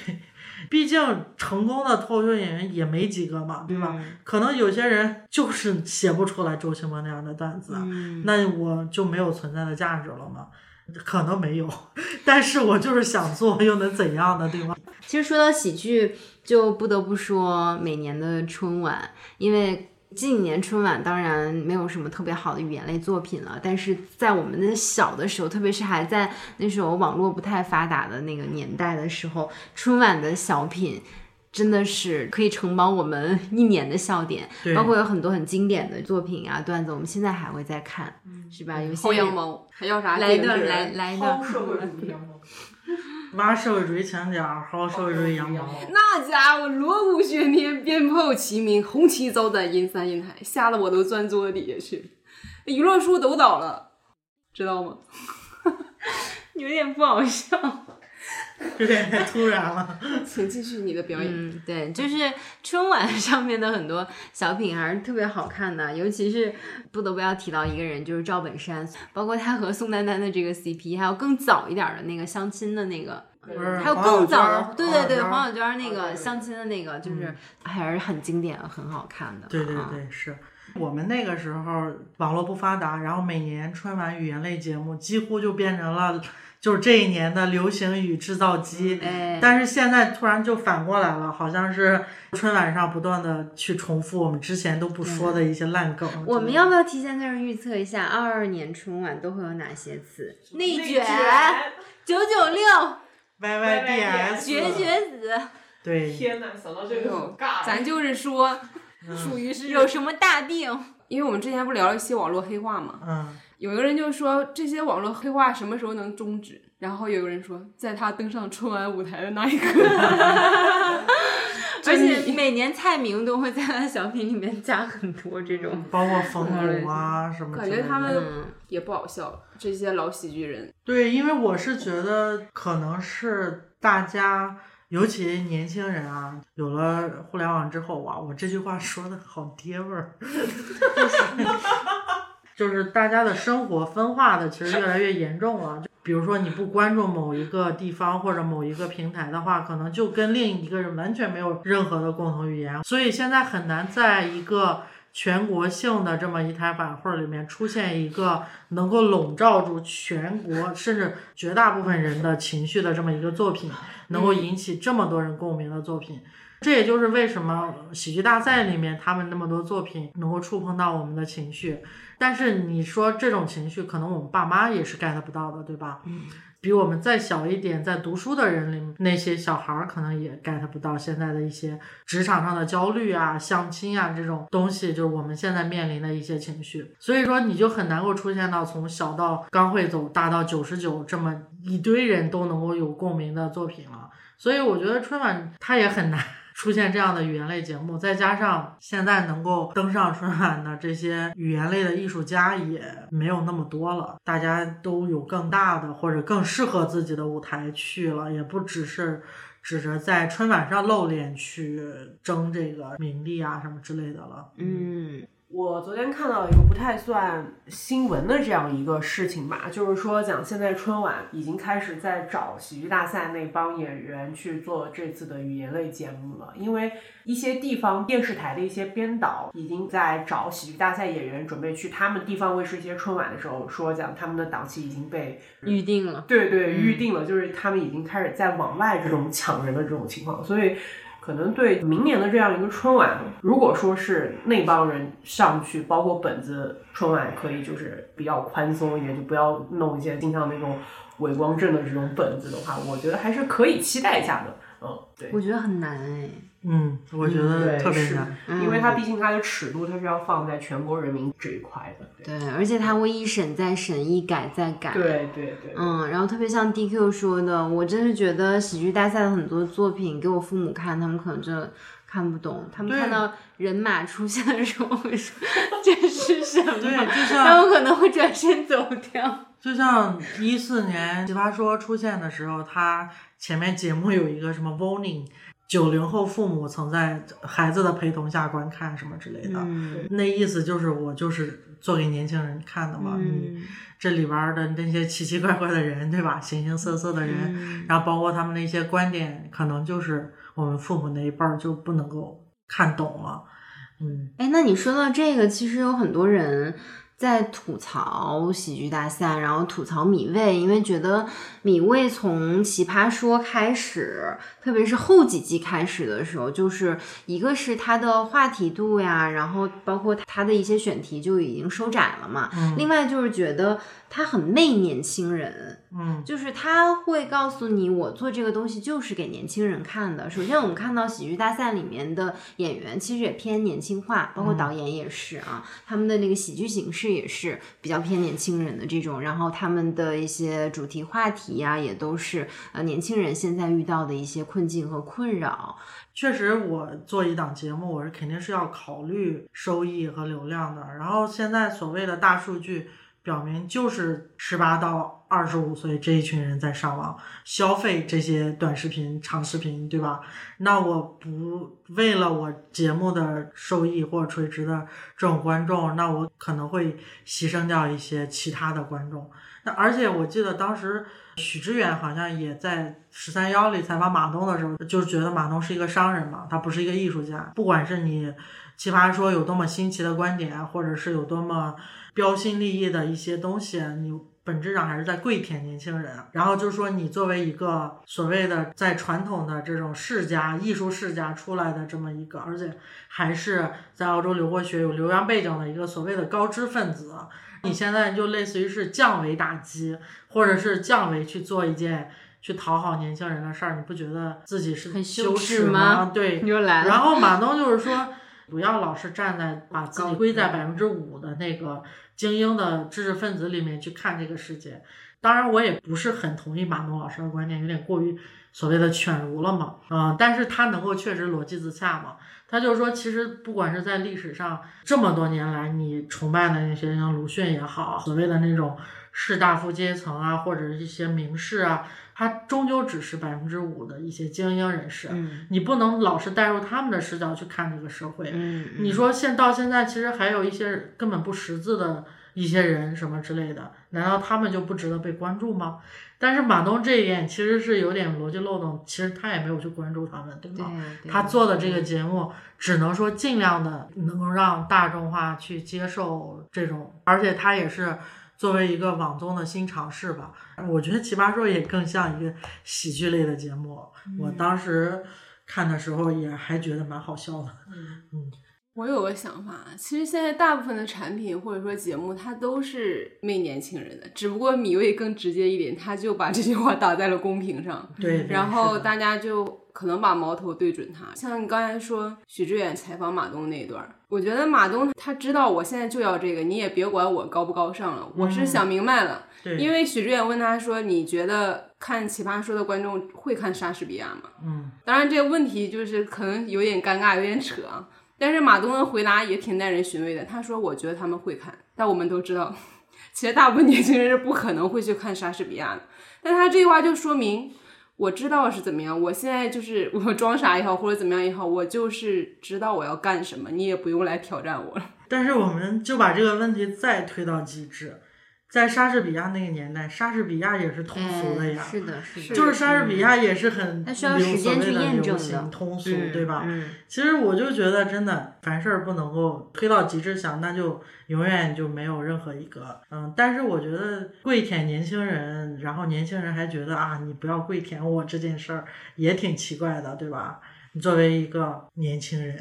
毕竟成功的脱口秀演员也没几个嘛，对吧？可能有些人就是写不出来周奇墨那样的段子，那我就没有存在的价值了嘛。可能没有，但是我就是想做，又能怎样呢？对吗？其实说到喜剧，就不得不说每年的春晚，因为近几年春晚当然没有什么特别好的语言类作品了，但是在我们的小的时候，特别是还在那时候网络不太发达的那个年代的时候，春晚的小品真的是可以承包我们一年的笑点，包括有很多很经典的作品啊、段子，我们现在还会再看，是吧？有些薅羊毛，还要啥？来一段，薅社会主义羊毛，妈社会主义前脚，薅社会主义羊毛。那家伙锣鼓喧天，鞭炮齐鸣，红旗招展，阴山阴海，吓得我都钻桌底下去。舆论书都倒了，知道吗？有点不好笑。有点太突然了，请继续你的表演。对，就是春晚上面的很多小品还是特别好看的，尤其是不得不要提到一个人，就是赵本山，包括他和宋丹丹的这个 CP， 还有更早一点的那个相亲的那个，还有更早的，对对对，黄小娟那个相亲的那个，就是还是很经典、很好看的。对对对，是。我们那个时候网络不发达，然后每年春晚语言类节目几乎就变成了就是这一年的流行语制造机，但是现在突然就反过来了，好像是春晚上不断的去重复我们之前都不说的一些烂梗。我们要不要提前在这预测一下22年春晚都会有哪些词？内卷、996、YYDS、绝绝子。对，天哪，想到这个很尬。咱就是说。属于是有什么大病？因为我们之前不聊了一些网络黑话嘛，有一个人就说这些网络黑话什么时候能终止？然后有个人说，在他登上春晚舞台的那一刻。而且每年蔡明都会在他的小品里面加很多这种，包括冯巩啊什么之类的。感觉他们也不好笑，这些老喜剧人。对，因为我是觉得可能是大家。尤其年轻人啊，有了互联网之后啊，我这句话说的好爹味儿，就是大家的生活分化的其实越来越严重了。比如说你不关注某一个地方或者某一个平台的话，可能就跟另一个人完全没有任何的共同语言，所以现在很难在一个全国性的这么一台晚会里面出现一个能够笼罩住全国甚至绝大部分人的情绪的这么一个作品，能够引起这么多人共鸣的作品，这也就是为什么喜剧大赛里面他们那么多作品能够触碰到我们的情绪。但是你说这种情绪可能我们爸妈也是 get 不到的，对吧？比我们再小一点在读书的人里，那些小孩可能也 get 不到现在的一些职场上的焦虑啊、相亲啊这种东西，就是我们现在面临的一些情绪。所以说你就很难够出现到从小到刚会走大到99这么一堆人都能够有共鸣的作品了。所以我觉得春晚它也很难出现这样的语言类节目，再加上现在能够登上春晚的这些语言类的艺术家也没有那么多了，大家都有更大的或者更适合自己的舞台去了，也不只是指着在春晚上露脸去争这个名利啊什么之类的了。我昨天看到一个不太算新闻的这样一个事情吧，就是说讲现在春晚已经开始在找喜剧大赛那帮演员去做这次的语言类节目了，因为一些地方电视台的一些编导已经在找喜剧大赛演员，准备去他们地方卫视一些春晚的时候说讲他们的档期已经被预定了。对对，预定了，就是他们已经开始在往外这种抢人的这种情况，所以可能对明年的这样一个春晚，如果说是那帮人上去，包括本子春晚可以就是比较宽松一点，就不要弄一些经常那种伪光正的这种本子的话，我觉得还是可以期待一下的。对，我觉得很难我觉得特别难，因为它毕竟它的尺度它是要放在全国人民这一块的。 对，而且它会一审再审，一改再改。对对对，然后特别像 DQ 说的，我真是觉得喜剧大赛的很多作品给我父母看，他们可能真的看不懂，他们看到人马出现的时候会说这是什么，他们可能会转身走掉。就像14年奇葩说出现的时候，他前面节目有一个什么 warning， 90后父母曾在孩子的陪同下观看什么之类的、嗯、那意思就是我就是做给年轻人看的嘛、嗯、你这里边的那些奇奇怪怪的人，对吧，形形色色的人、嗯、然后包括他们的一些观点可能就是我们父母那一辈就不能够看懂了。嗯，哎，那你说到这个，其实有很多人在吐槽喜剧大赛，然后吐槽米未，因为觉得米未从奇葩说开始，特别是后几季开始的时候，就是一个是他的话题度呀，然后包括他的一些选题就已经收窄了嘛、嗯、另外就是觉得他很媚年轻人，嗯，就是他会告诉你我做这个东西就是给年轻人看的。首先我们看到喜剧大赛里面的演员其实也偏年轻化，包括导演也是啊，他们的那个喜剧形式也是比较偏年轻人的这种，然后他们的一些主题话题呀、啊，也都是年轻人现在遇到的一些困境和困扰。确实我做一档节目我是肯定是要考虑收益和流量的，然后现在所谓的大数据表明就是18到25岁这一群人在上网消费这些短视频长视频，对吧，那我不为了我节目的收益或垂直的这种观众，那我可能会牺牲掉一些其他的观众。那而且我记得当时许知远好像也在1311里采访马东的时候，就是觉得马东是一个商人嘛，他不是一个艺术家，不管是你奇葩说有多么新奇的观点，或者是有多么标新立异的一些东西，你本质上还是在跪舔年轻人。然后就是说你作为一个所谓的在传统的这种世家艺术世家出来的这么一个，而且还是在澳洲留过学有留洋背景的一个所谓的高知分子，你现在就类似于是降维打击，或者是降维去做一件去讨好年轻人的事儿，你不觉得自己是很羞耻吗？对，你又来了。然后马东就是说不要老是站在把自己归在5%的那个精英的知识分子里面去看这个世界。当然我也不是很同意马东老师的观点，有点过于所谓的犬儒了嘛，但是他能够确实逻辑自洽嘛。他就是说其实不管是在历史上这么多年来你崇拜的那些像鲁迅也好，所谓的那种士大夫阶层啊，或者一些名士啊，他终究只是5%的一些精英人士、嗯、你不能老是带入他们的视角去看这个社会、嗯嗯、你说到现在其实还有一些根本不识字的一些人什么之类的，难道他们就不值得被关注吗？但是马东这一点其实是有点逻辑漏洞，其实他也没有去关注他们，对吧？对，他做的这个节目只能说尽量的能够让大众化去接受这种，而且他也是作为一个网综的新尝试吧，我觉得奇葩说也更像一个喜剧类的节目、嗯、我当时看的时候也还觉得蛮好笑的。嗯，我有个想法，其实现在大部分的产品或者说节目它都是媚年轻人的，只不过米未更直接一点，他就把这句话打在了公屏上， 对，然后大家就可能把矛头对准他。像你刚才说许知远采访马东那一段，我觉得马东他知道我现在就要这个，你也别管我高不高尚了，我是想明白了、嗯、因为许知远问他说你觉得看奇葩说的观众会看莎士比亚吗？嗯，当然这个问题就是可能有点尴尬有点扯，但是马东的回答也挺耐人寻味的，他说我觉得他们会看，但我们都知道其实大部分年轻人是不可能会去看莎士比亚的，但他这句话就说明我知道是怎么样，我现在就是我装傻也好或者怎么样也好，我就是知道我要干什么，你也不用来挑战我了。但是我们就把这个问题再推到极致，在莎士比亚那个年代，莎士比亚也是通俗的呀、哎、是的就是莎士比亚也是很它需要时间去验证的通俗、嗯、对吧、嗯、其实我就觉得真的凡事不能够推到极致想，那就永远就没有任何一个但是我觉得跪舔年轻人，然后年轻人还觉得啊你不要跪舔我这件事儿也挺奇怪的，对吧，你作为一个年轻人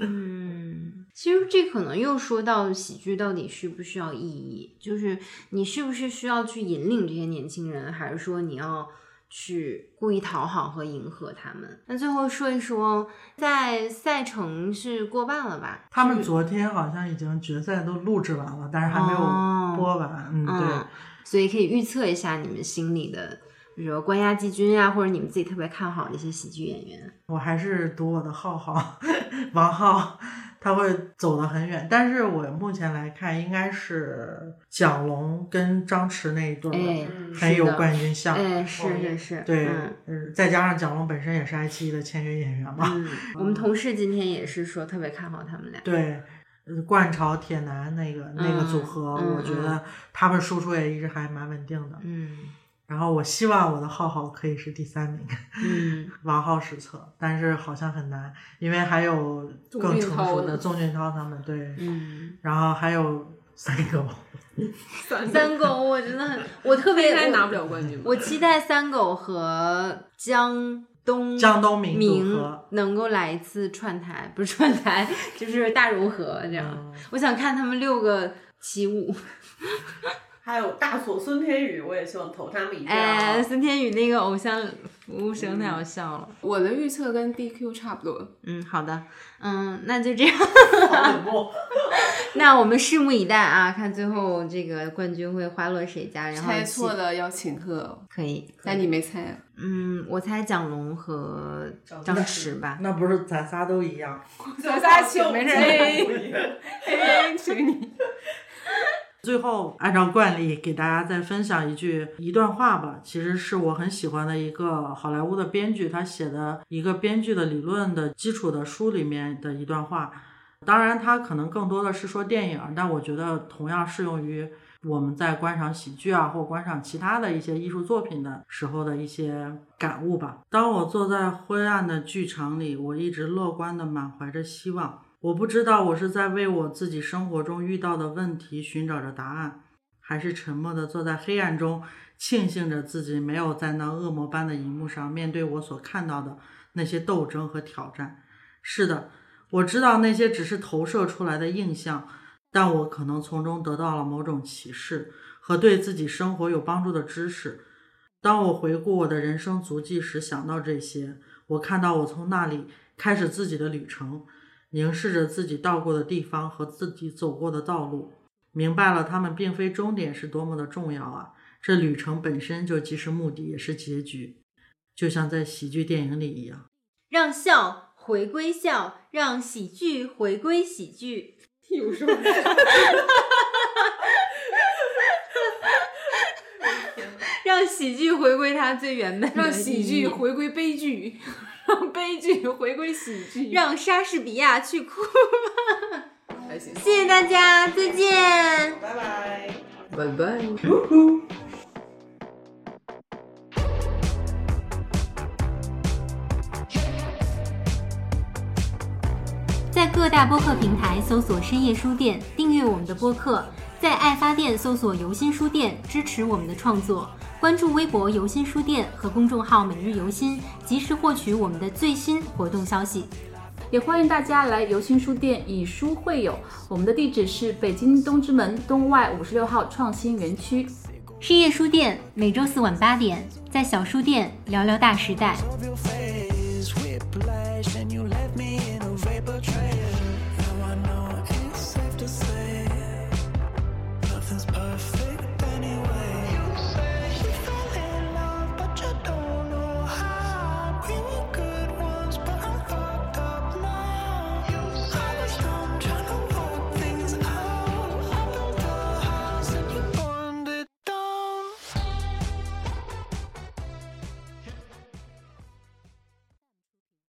嗯，其实这可能又说到喜剧到底需不需要意义，就是你是不是需要去引领这些年轻人，还是说你要去故意讨好和迎合他们。那最后说一说在赛程是过半了吧，他们昨天好像已经决赛都录制完了，但是还没有播完、哦、嗯，对，所以可以预测一下你们心里的比如说关押季军啊，或者你们自己特别看好的一些喜剧演员。我还是读我的浩浩王浩，他会走得很远。但是我目前来看应该是蒋龙跟张弛那一对很有冠军相、哎、是对、嗯、再加上蒋龙本身也是爱奇艺的签约演员嘛、嗯、我们同事今天也是说特别看好他们俩，对冠潮铁男那个组合、嗯、我觉得他们输出也一直还蛮稳定的，嗯，然后我希望我的浩浩可以是第三名，嗯，王浩史册，但是好像很难，因为还有更成熟的宗俊涛他们，对，嗯，然后还有三狗，我真的很，我特别应该拿不了冠军，我期待三狗和江东明能够来一次串台，就是大融合这样、嗯、我想看他们6个起舞。还有大锁孙天宇，我也希望投他们一票、啊、哎，孙天宇那个偶像服务生太好笑了、嗯、我的预测跟 DQ 差不多，嗯，好的，嗯，那就这样。那我们拭目以待啊，看最后这个冠军会花落谁家，然后猜错了要请客，可以，但你没猜、啊、嗯，我猜蒋龙和张弛吧。那不是咱仨都一样，咱仨请没事 A 请你。最后按照惯例给大家再分享一段话吧，其实是我很喜欢的一个好莱坞的编剧，他写的一个编剧的理论的基础的书里面的一段话，当然他可能更多的是说电影，但我觉得同样适用于我们在观赏喜剧啊或观赏其他的一些艺术作品的时候的一些感悟吧。当我坐在灰暗的剧场里，我一直乐观的满怀着希望，我不知道我是在为我自己生活中遇到的问题寻找着答案，还是沉默地坐在黑暗中庆幸着自己没有在那恶魔般的荧幕上面对我所看到的那些斗争和挑战。是的，我知道那些只是投射出来的印象，但我可能从中得到了某种启示和对自己生活有帮助的知识。当我回顾我的人生足迹时想到这些，我看到我从那里开始自己的旅程，凝视着自己到过的地方和自己走过的道路，明白了他们并非终点是多么的重要啊！这旅程本身就既是目的也是结局，就像在喜剧电影里一样。让笑回归笑，让喜剧回归喜剧。有什么？让喜剧回归它最原本的，让喜剧回归悲剧。让悲剧回归喜剧，让莎士比亚去哭吧。谢谢大家，再见，拜拜，拜拜。在各大播客平台搜索深夜书店，订阅我们的播客，在爱发电搜索游心书店，支持我们的创作。关注微博游心书店和公众号每日游心，及时获取我们的最新活动消息。也欢迎大家来游心书店以书会友，我们的地址是北京东直门东外56号创新园区。深夜书店每周4晚8点，在小书店聊聊大时代。